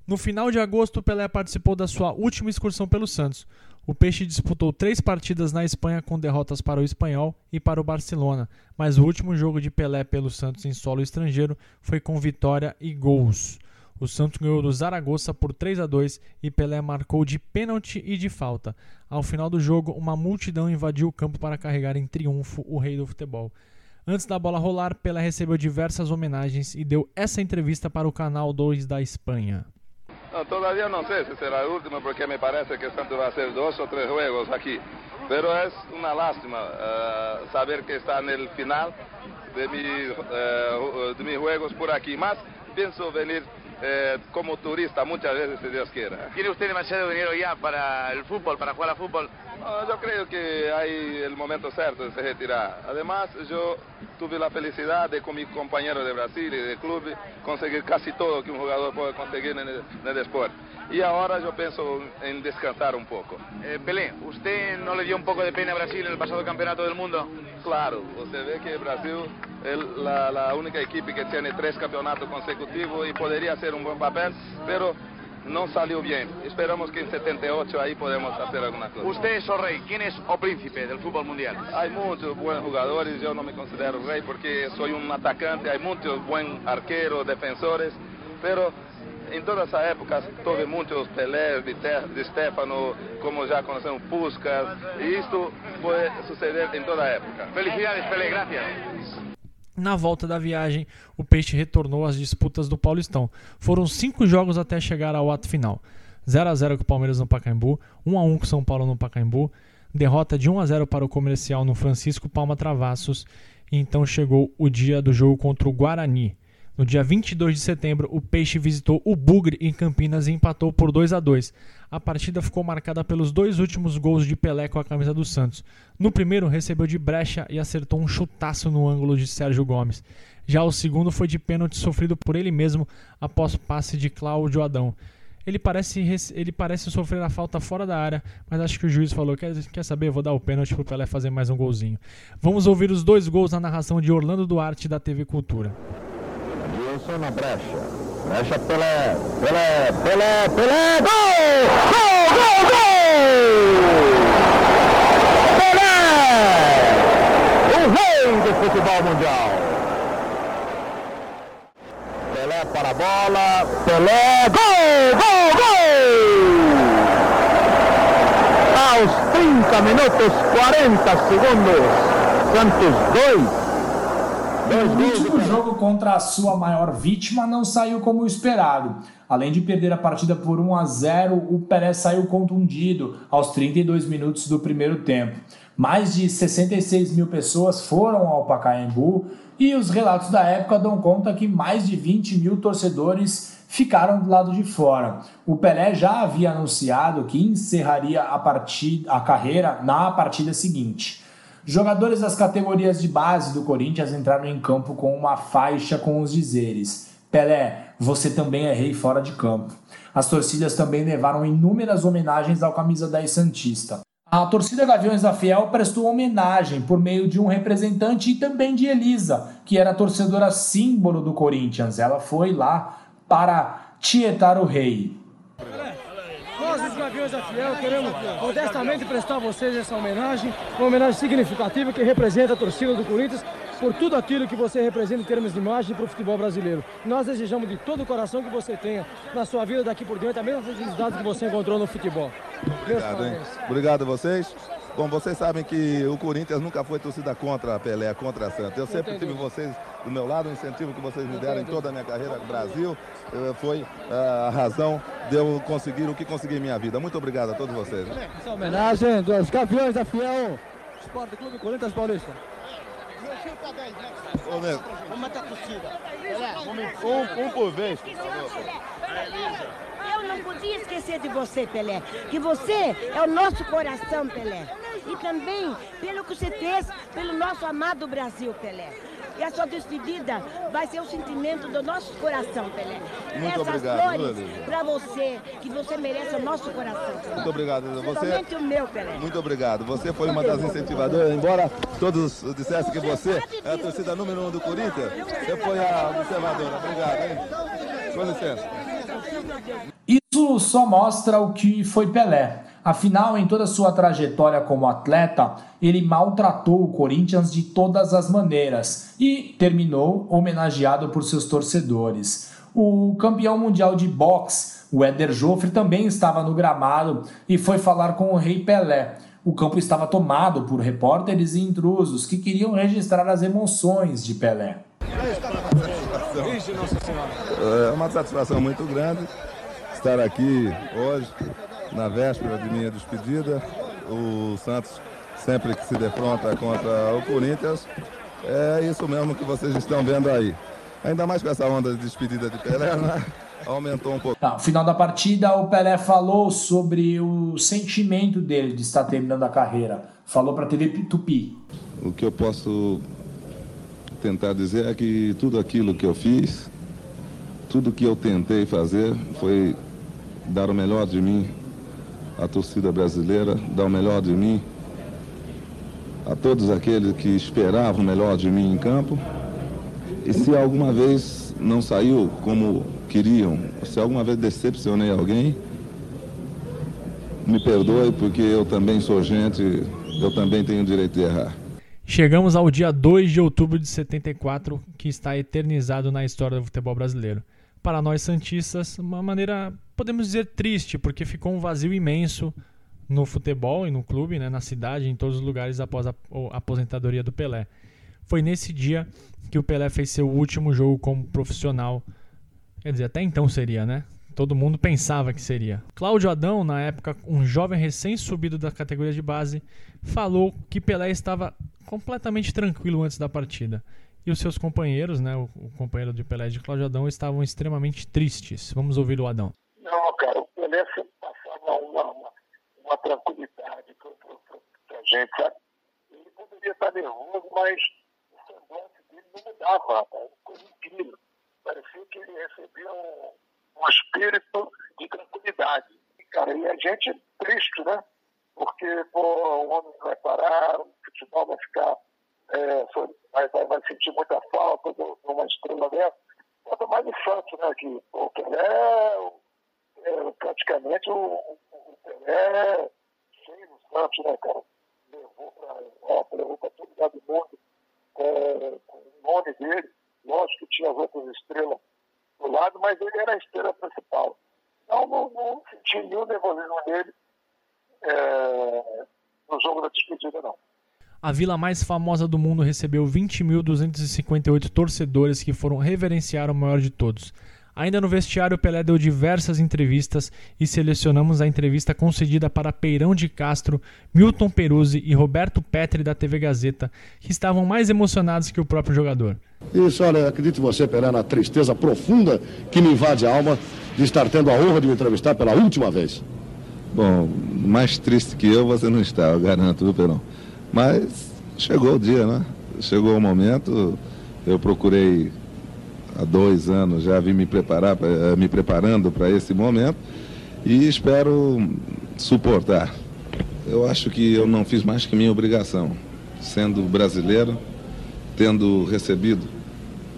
No final de agosto, Pelé participou da sua última excursão pelo Santos. O Peixe disputou 3 partidas na Espanha com derrotas para o Espanhol e para o Barcelona, mas o último jogo de Pelé pelo Santos em solo estrangeiro foi com vitória e gols. O Santos ganhou do Zaragoza por 3-2 e Pelé marcou de pênalti e de falta. Ao final do jogo, uma multidão invadiu o campo para carregar em triunfo o rei do futebol. Antes da bola rolar, Pelé recebeu diversas homenagens e deu essa entrevista para o Canal 2 da Espanha. No, todavía no sé si será el último porque me parece que Santos va a hacer 2 o 3 juegos aquí, pero es una lástima saber que está en el final de mis juegos por aquí, más pienso venir como turista muchas veces si Dios quiera. ¿Tiene usted demasiado dinero ya para el fútbol, para jugar al fútbol? No, yo creo que hay el momento cierto de se retirar. Además, yo tuve la felicidad de con mis compañeros de Brasil y del club conseguir casi todo que un jugador puede conseguir en el deporte. Y ahora yo pienso en descansar un poco. Pelé, ¿usted no le dio un poco de pena a Brasil en el pasado campeonato del mundo? Claro, usted ve que Brasil es la única equipe que tiene 3 campeonatos consecutivos y podría hacer un buen papel, pero no salió bien. Esperamos que en 78 ahí podemos hacer alguna cosa. Usted es el rey. ¿Quién es el príncipe del fútbol mundial? Hay muchos buenos jugadores. Yo no me considero rey porque soy un atacante. Hay muchos buenos arqueros, defensores. Pero en todas esas épocas tuve muchos Pelé, Di Stefano, como ya conocemos, Puskas. Y esto puede suceder en toda época. Felicidades, Pelé. Gracias. Na volta da viagem, o Peixe retornou às disputas do Paulistão. Foram 5 jogos até chegar ao ato final. 0-0 com o Palmeiras no Pacaembu, 1-1 com o São Paulo no Pacaembu, derrota de 1-0 para o Comercial no Francisco Palma Travassos, e então chegou o dia do jogo contra o Guarani. No dia 22 de setembro, o Peixe visitou o Bugre em Campinas e empatou por 2-2. A partida ficou marcada pelos 2 últimos gols de Pelé com a camisa do Santos. No primeiro, recebeu de brecha e acertou um chutaço no ângulo de Sérgio Gomes. Já o segundo foi de pênalti sofrido por ele mesmo após passe de Cláudio Adão. Ele parece sofrer a falta fora da área, mas acho que o juiz falou, quer saber, vou dar o pênalti pro Pelé fazer mais um golzinho. Vamos ouvir os 2 gols na narração de Orlando Duarte da TV Cultura. Gilson na brecha, brecha Pelé, gol, Pelé, o rei do futebol mundial. Pelé para a bola, Pelé, gol, aos 30 minutos, 40 segundos, Santos 2. O último jogo contra a sua maior vítima não saiu como esperado. Além de perder a partida por 1-0, o Pelé saiu contundido aos 32 minutos do primeiro tempo. Mais de 66 mil pessoas foram ao Pacaembu e os relatos da época dão conta que mais de 20 mil torcedores ficaram do lado de fora. O Pelé já havia anunciado que encerraria a carreira na partida seguinte. Jogadores das categorias de base do Corinthians entraram em campo com uma faixa com os dizeres: Pelé, você também é rei fora de campo. As torcidas também levaram inúmeras homenagens ao camisa 10 santista. A torcida Gaviões da Fiel prestou homenagem por meio de um representante e também de Elisa, que era a torcedora símbolo do Corinthians. Ela foi lá para tietar o rei. Nós, os Gaviões da Fiel, queremos modestamente prestar a vocês essa homenagem, uma homenagem significativa que representa a torcida do Corinthians por tudo aquilo que você representa em termos de imagem para o futebol brasileiro. Nós desejamos de todo o coração que você tenha na sua vida daqui por diante a mesma felicidade que você encontrou no futebol. Obrigado, hein? Obrigado a vocês. Bom, vocês sabem que o Corinthians nunca foi torcida contra a Pelé, contra a Santos. Eu sempre tive vocês do meu lado, o incentivo que vocês me deram em toda a minha carreira no Brasil foi a razão de eu conseguir o que consegui em minha vida. Muito obrigado a todos vocês. Essa homenagem dos Gaviões da Fiel, Sport Clube Corinthians Paulista. Vamos matar a torcida. Um por vez. Eu não podia esquecer de você, Pelé, que você é o nosso coração, Pelé. E também pelo que você fez pelo nosso amado Brasil, Pelé. E a sua despedida vai ser o sentimento do nosso coração, Pelé. Muito essas obrigado, flores para você, que você merece o nosso coração. Muito obrigado. Principalmente você, o meu, Pelé. Muito obrigado. Você foi uma das incentivadoras, embora todos dissessem que você é a torcida número 1 do Corinthians, você foi a observadora. Obrigado, hein? Com licença. Isso só mostra o que foi Pelé. Afinal, em toda a sua trajetória como atleta, ele maltratou o Corinthians de todas as maneiras e terminou homenageado por seus torcedores. O campeão mundial de boxe, o Éder Joffre, também estava no gramado e foi falar com o Rei Pelé. O campo estava tomado por repórteres e intrusos que queriam registrar as emoções de Pelé. É uma satisfação muito grande estar aqui hoje, na véspera de minha despedida. O Santos sempre que se defronta contra o Corinthians, é isso mesmo que vocês estão vendo aí. Ainda mais com essa onda de despedida de Pelé, né? Aumentou um pouco. No final da partida, o Pelé falou sobre o sentimento dele de estar terminando a carreira. Falou para a TV Tupi. O que eu posso tentar dizer é que tudo aquilo que eu fiz, tudo que eu tentei fazer foi dar o melhor de mim à torcida brasileira, dar o melhor de mim a todos aqueles que esperavam o melhor de mim em campo. E se alguma vez não saiu como queriam. Se alguma vez decepcionei alguém, me perdoe, porque eu também sou gente, eu também tenho o direito de errar. Chegamos ao dia 2 de outubro de 74, que está eternizado na história do futebol brasileiro. Para nós santistas, uma maneira, podemos dizer, triste, porque ficou um vazio imenso no futebol e no clube, né, na cidade, em todos os lugares após a aposentadoria do Pelé. Foi nesse dia que o Pelé fez seu último jogo como profissional. Quer dizer, até então seria, né? Todo mundo pensava que seria. Cláudio Adão, na época um jovem recém-subido da categoria de base, falou que Pelé estava completamente tranquilo antes da partida. E os seus companheiros, né, o companheiro de Pelé de Cláudio Adão, estavam extremamente tristes. Vamos ouvir o Adão. Não, cara, o Pelé sempre passava uma tranquilidade pra gente, sabe? Ele poderia estar nervoso, mas o semblante dele não mudava, cara. Ficou incrível. Parecia que ele recebia um espírito de tranquilidade. E, cara, e a gente triste, né? Porque, pô, o homem vai parar, o futebol vai ficar... vai sentir muita falta de uma estrela dessa. Quanto mais o Santos, né? Que o Pelé praticamente o Pelé cheio do Santos, né, cara? Levou para a Europa, levou para todo lugar do mundo com o nome dele. Lógico que tinha as outras estrelas do lado, mas ele era a estrela principal. Então, não senti nenhum nervosismo dele no jogo da despedida, não. A vila mais famosa do mundo recebeu 20.258 torcedores que foram reverenciar o maior de todos. Ainda no vestiário, o Pelé deu diversas entrevistas e selecionamos a entrevista concedida para Peirão de Castro, Milton Peruzzi e Roberto Petri da TV Gazeta, que estavam mais emocionados que o próprio jogador. Isso, olha, acredito em você, Pelé, na tristeza profunda que me invade a alma de estar tendo a honra de me entrevistar pela última vez. Bom, mais triste que eu você não está, eu garanto, viu, Pelão? Mas chegou o dia, né? Chegou o momento, eu procurei... Há 2 anos já vim me preparando para esse momento e espero suportar. Eu acho que eu não fiz mais que minha obrigação, sendo brasileiro, tendo recebido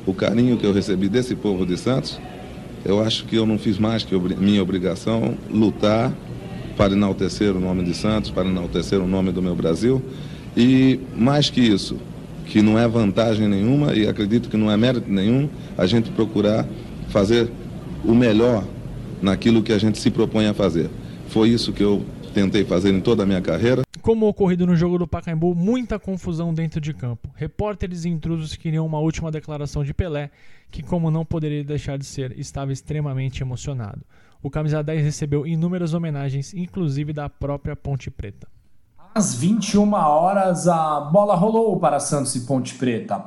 o carinho que eu recebi desse povo de Santos. Eu acho que eu não fiz mais que minha obrigação lutar para enaltecer o nome de Santos, para enaltecer o nome do meu Brasil e mais que isso, que não é vantagem nenhuma e acredito que não é mérito nenhum a gente procurar fazer o melhor naquilo que a gente se propõe a fazer. Foi isso que eu tentei fazer em toda a minha carreira. Como ocorrido no jogo do Pacaembu, muita confusão dentro de campo. Repórteres e intrusos queriam uma última declaração de Pelé, que como não poderia deixar de ser, estava extremamente emocionado. O camisa 10 recebeu inúmeras homenagens, inclusive da própria Ponte Preta. Às 21 horas, a bola rolou para Santos e Ponte Preta.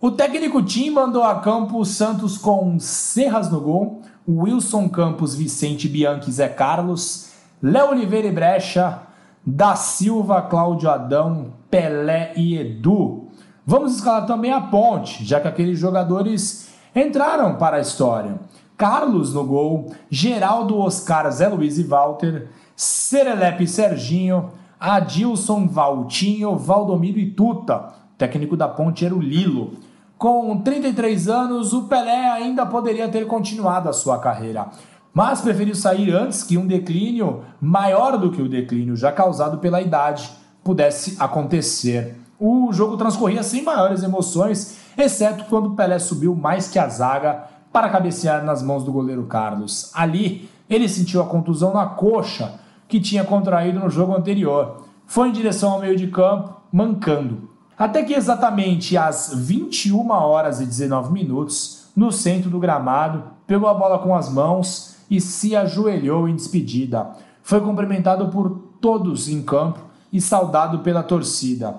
O técnico Tim mandou a campo o Santos com Serras no gol, Wilson Campos, Vicente Bianchi, Zé Carlos, Léo Oliveira e Brecha, Da Silva, Cláudio Adão, Pelé e Edu. Vamos escalar também a Ponte, já que aqueles jogadores entraram para a história. Carlos no gol, Geraldo, Oscar, Zé Luiz e Walter, Serelepe e Serginho, Adilson, Valtinho, Valdomiro e Tuta. O técnico da Ponte era o Lilo. Com 33 anos, o Pelé ainda poderia ter continuado a sua carreira, mas preferiu sair antes que um declínio maior do que o declínio já causado pela idade pudesse acontecer. O jogo transcorria sem maiores emoções, exceto quando o Pelé subiu mais que a zaga para cabecear nas mãos do goleiro Carlos. Ali, ele sentiu a contusão na coxa, que tinha contraído no jogo anterior. Foi em direção ao meio de campo, mancando. Até que exatamente às 21 horas e 19 minutos, no centro do gramado, pegou a bola com as mãos e se ajoelhou em despedida. Foi cumprimentado por todos em campo e saudado pela torcida.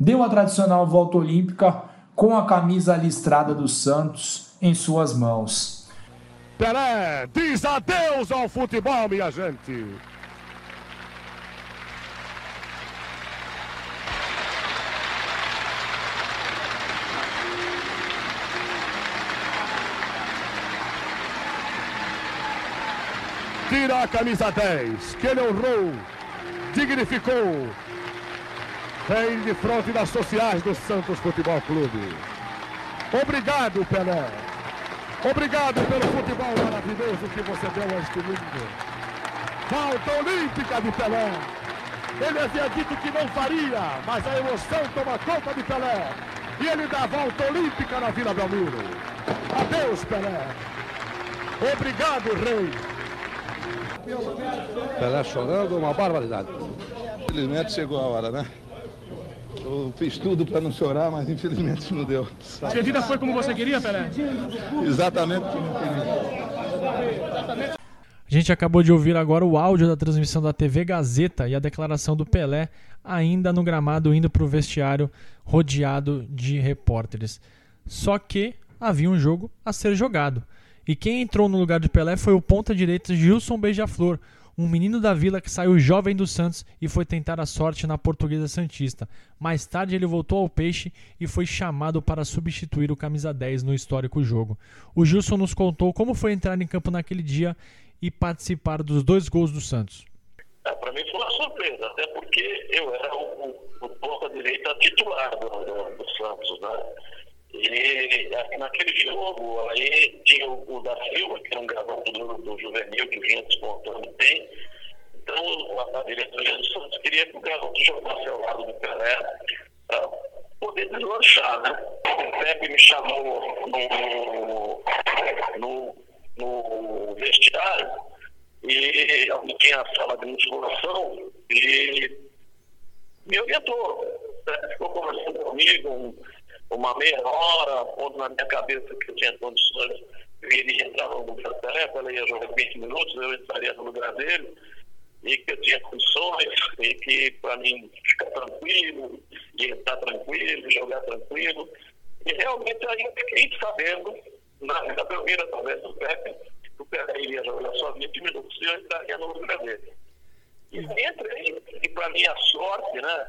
Deu a tradicional volta olímpica com a camisa listrada do Santos em suas mãos. Pelé diz adeus ao futebol, minha gente! Tira a camisa 10, que ele honrou, dignificou, vem de frente das sociais do Santos Futebol Clube. Obrigado, Pelé. Obrigado pelo futebol maravilhoso. o que você deu hoje domingo. Falta olímpica de Pelé. Ele havia dito que não faria, mas a emoção toma conta de Pelé. E ele dá a volta olímpica na Vila Belmiro. Adeus, Pelé. Obrigado, Rei. Pelé chorando, uma barbaridade. Infelizmente chegou a hora, né? Eu fiz tudo para não chorar, mas infelizmente não deu. A despedida foi como você queria, Pelé? Exatamente como eu queria. A gente acabou de ouvir agora o áudio da transmissão da TV Gazeta e a declaração do Pelé ainda no gramado, indo para o vestiário rodeado de repórteres. Só que havia um jogo a ser jogado. E quem entrou no lugar de Pelé foi o ponta-direita Gilson Beija-Flor, um menino da Vila que saiu jovem do Santos e foi tentar a sorte na Portuguesa Santista. Mais tarde ele voltou ao Peixe e foi chamado para substituir o camisa 10 no histórico jogo. O Gilson nos contou como foi entrar em campo naquele dia e participar dos dois gols do Santos. Para mim foi uma surpresa, até porque eu era o ponta-direita titular do Santos, né? E naquele jogo aí tinha o da Silva, que era um garoto do juvenil que vinha despontando bem. Então a diretoria do Santos queria que o garoto jogasse ao lado do Pelé para poder deslanchar, né? O Pepe me chamou no vestiário e tinha a sala de musculação e me orientou. Pepe ficou conversando comigo uma meia hora, pondo na minha cabeça que eu tinha condições, eu iria entrar no lugar do Pelé, ela ia jogar 20 minutos, eu entraria no lugar dele, e que eu tinha condições, e que para mim ficar tranquilo, e entrar tranquilo, jogar tranquilo. E realmente aí eu fiquei sabendo, na primeira através do Pepe, que o Pelé iria jogar só 20 minutos e eu entraria no lugar dele. E entrei, e para minha sorte, né,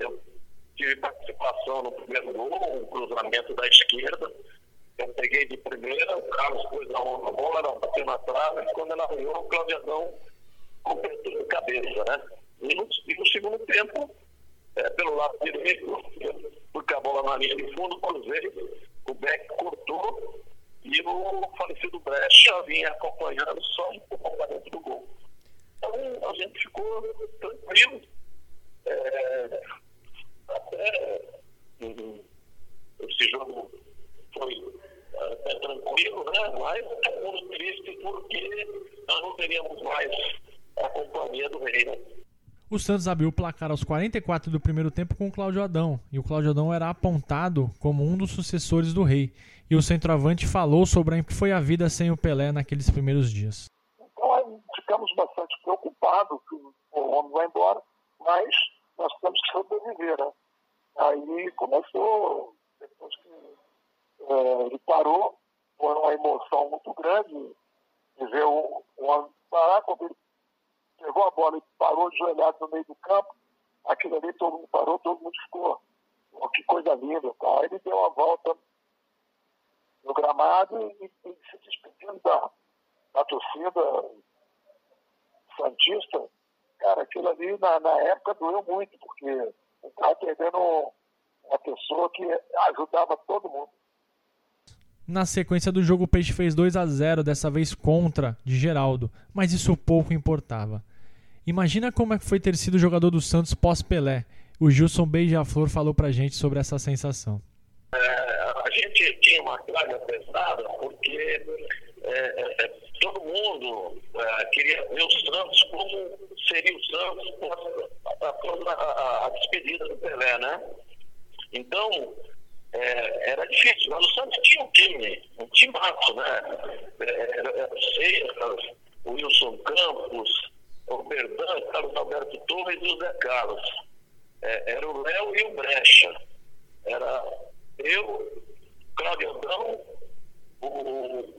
eu tive participação no primeiro gol, um cruzamento da esquerda. Eu peguei de primeira, o Carlos pôs a mão na bola, ela bateu na trave, e quando ela arranhou, o Cláudio Adão completou de cabeça, né? E no segundo tempo, pelo lado direito, eu fui com a bola na linha de fundo, cruzei, o Beck cortou, e o falecido Brecha vinha acompanhando só um pouco para dentro do gol. Então, a gente ficou tranquilo, até esse jogo foi até tranquilo, né? Mas é muito triste porque nós não teríamos mais a companhia do Rei, né? O Santos abriu o placar aos 44 do primeiro tempo com o Cláudio Adão, e o Cláudio Adão era apontado como um dos sucessores do Rei, e o centroavante falou sobre o que foi a vida sem o Pelé naqueles primeiros dias. Então, ficamos bastante preocupados que o homem vai embora, mas nós temos que sobreviver, né? Aí começou, depois que ele parou, foi uma emoção muito grande de ver o homem parar. Quando ele pegou a bola e parou de joelhado no meio do campo, aquilo ali todo mundo parou, todo mundo ficou, oh, que coisa linda, tá? Ele deu uma volta no gramado e se despedindo da torcida santista. Cara, aquilo ali na época doeu muito, porque estava perdendo uma pessoa que ajudava todo mundo. Na sequência do jogo, o Peixe fez 2-0, dessa vez contra de Geraldo, mas isso pouco importava. Imagina como é que foi ter sido jogador do Santos pós-Pelé. O Gilson Beija-Flor falou pra gente sobre essa sensação. A gente tinha uma carga pesada, porque todo mundo queria ver o Santos como seria o Santos após a despedida do Pelé, né? Então, era difícil. Mas o Santos tinha um time mato, né? Seixas, o Wilson Campos, o Berdan, o Carlos Alberto Torres e o Zé Carlos. Era o Léo e o Brecha. Era eu, Cláudio Adão, o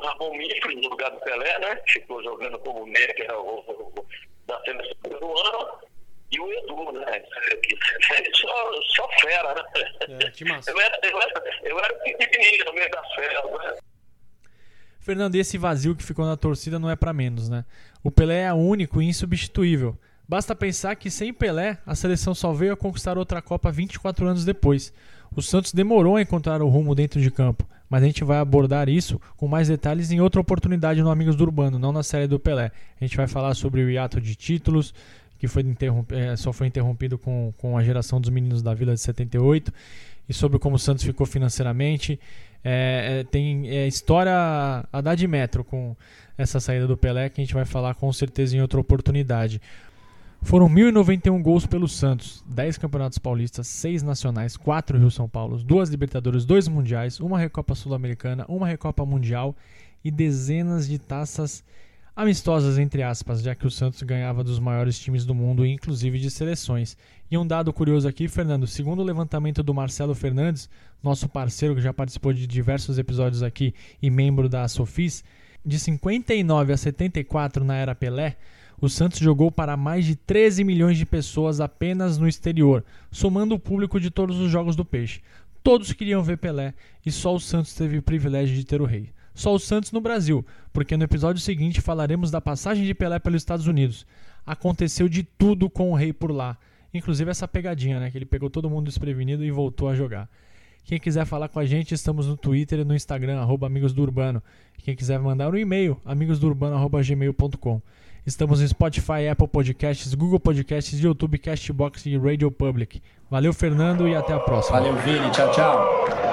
Ramon Mifre no lugar do Pelé, né? Ficou jogando como meia, que era o da seleção peruana, e o Edu, né? Só fera, né? Eu era pequenininho no meio das feras, né? Fernando, esse vazio que ficou na torcida não é pra menos, né? O Pelé é único e insubstituível. Basta pensar que sem Pelé, a seleção só veio a conquistar outra Copa 24 anos depois. O Santos demorou a encontrar o rumo dentro de campo, mas a gente vai abordar isso com mais detalhes em outra oportunidade no Amigos do Urbano, não na série do Pelé. A gente vai falar sobre o hiato de títulos, que foi só foi interrompido com a geração dos meninos da Vila de 78, e sobre como o Santos ficou financeiramente. Tem história a dar de metro com essa saída do Pelé, que a gente vai falar com certeza em outra oportunidade. Foram 1.091 gols pelo Santos, 10 campeonatos paulistas, 6 nacionais, 4 Rio-São Paulo, 2 Libertadores, 2 mundiais, 1 Recopa Sul-Americana, 1 Recopa Mundial e dezenas de taças amistosas, entre aspas, já que o Santos ganhava dos maiores times do mundo, inclusive de seleções. E um dado curioso aqui, Fernando, segundo o levantamento do Marcelo Fernandes, nosso parceiro que já participou de diversos episódios aqui e membro da Sofis, de 59 a 74 na era Pelé, o Santos jogou para mais de 13 milhões de pessoas apenas no exterior, somando o público de todos os jogos do Peixe. Todos queriam ver Pelé e só o Santos teve o privilégio de ter o rei. Só o Santos no Brasil, porque no episódio seguinte falaremos da passagem de Pelé pelos Estados Unidos. Aconteceu de tudo com o rei por lá, inclusive essa pegadinha, né, que ele pegou todo mundo desprevenido e voltou a jogar. Quem quiser falar com a gente, estamos no Twitter e no Instagram, @amigosdourbano. Quem quiser mandar um e-mail, amigosdourbano@gmail.com. Estamos em Spotify, Apple Podcasts, Google Podcasts, YouTube, Castbox e Radio Public. Valeu, Fernando, e até a próxima. Valeu, Vini. Tchau, tchau.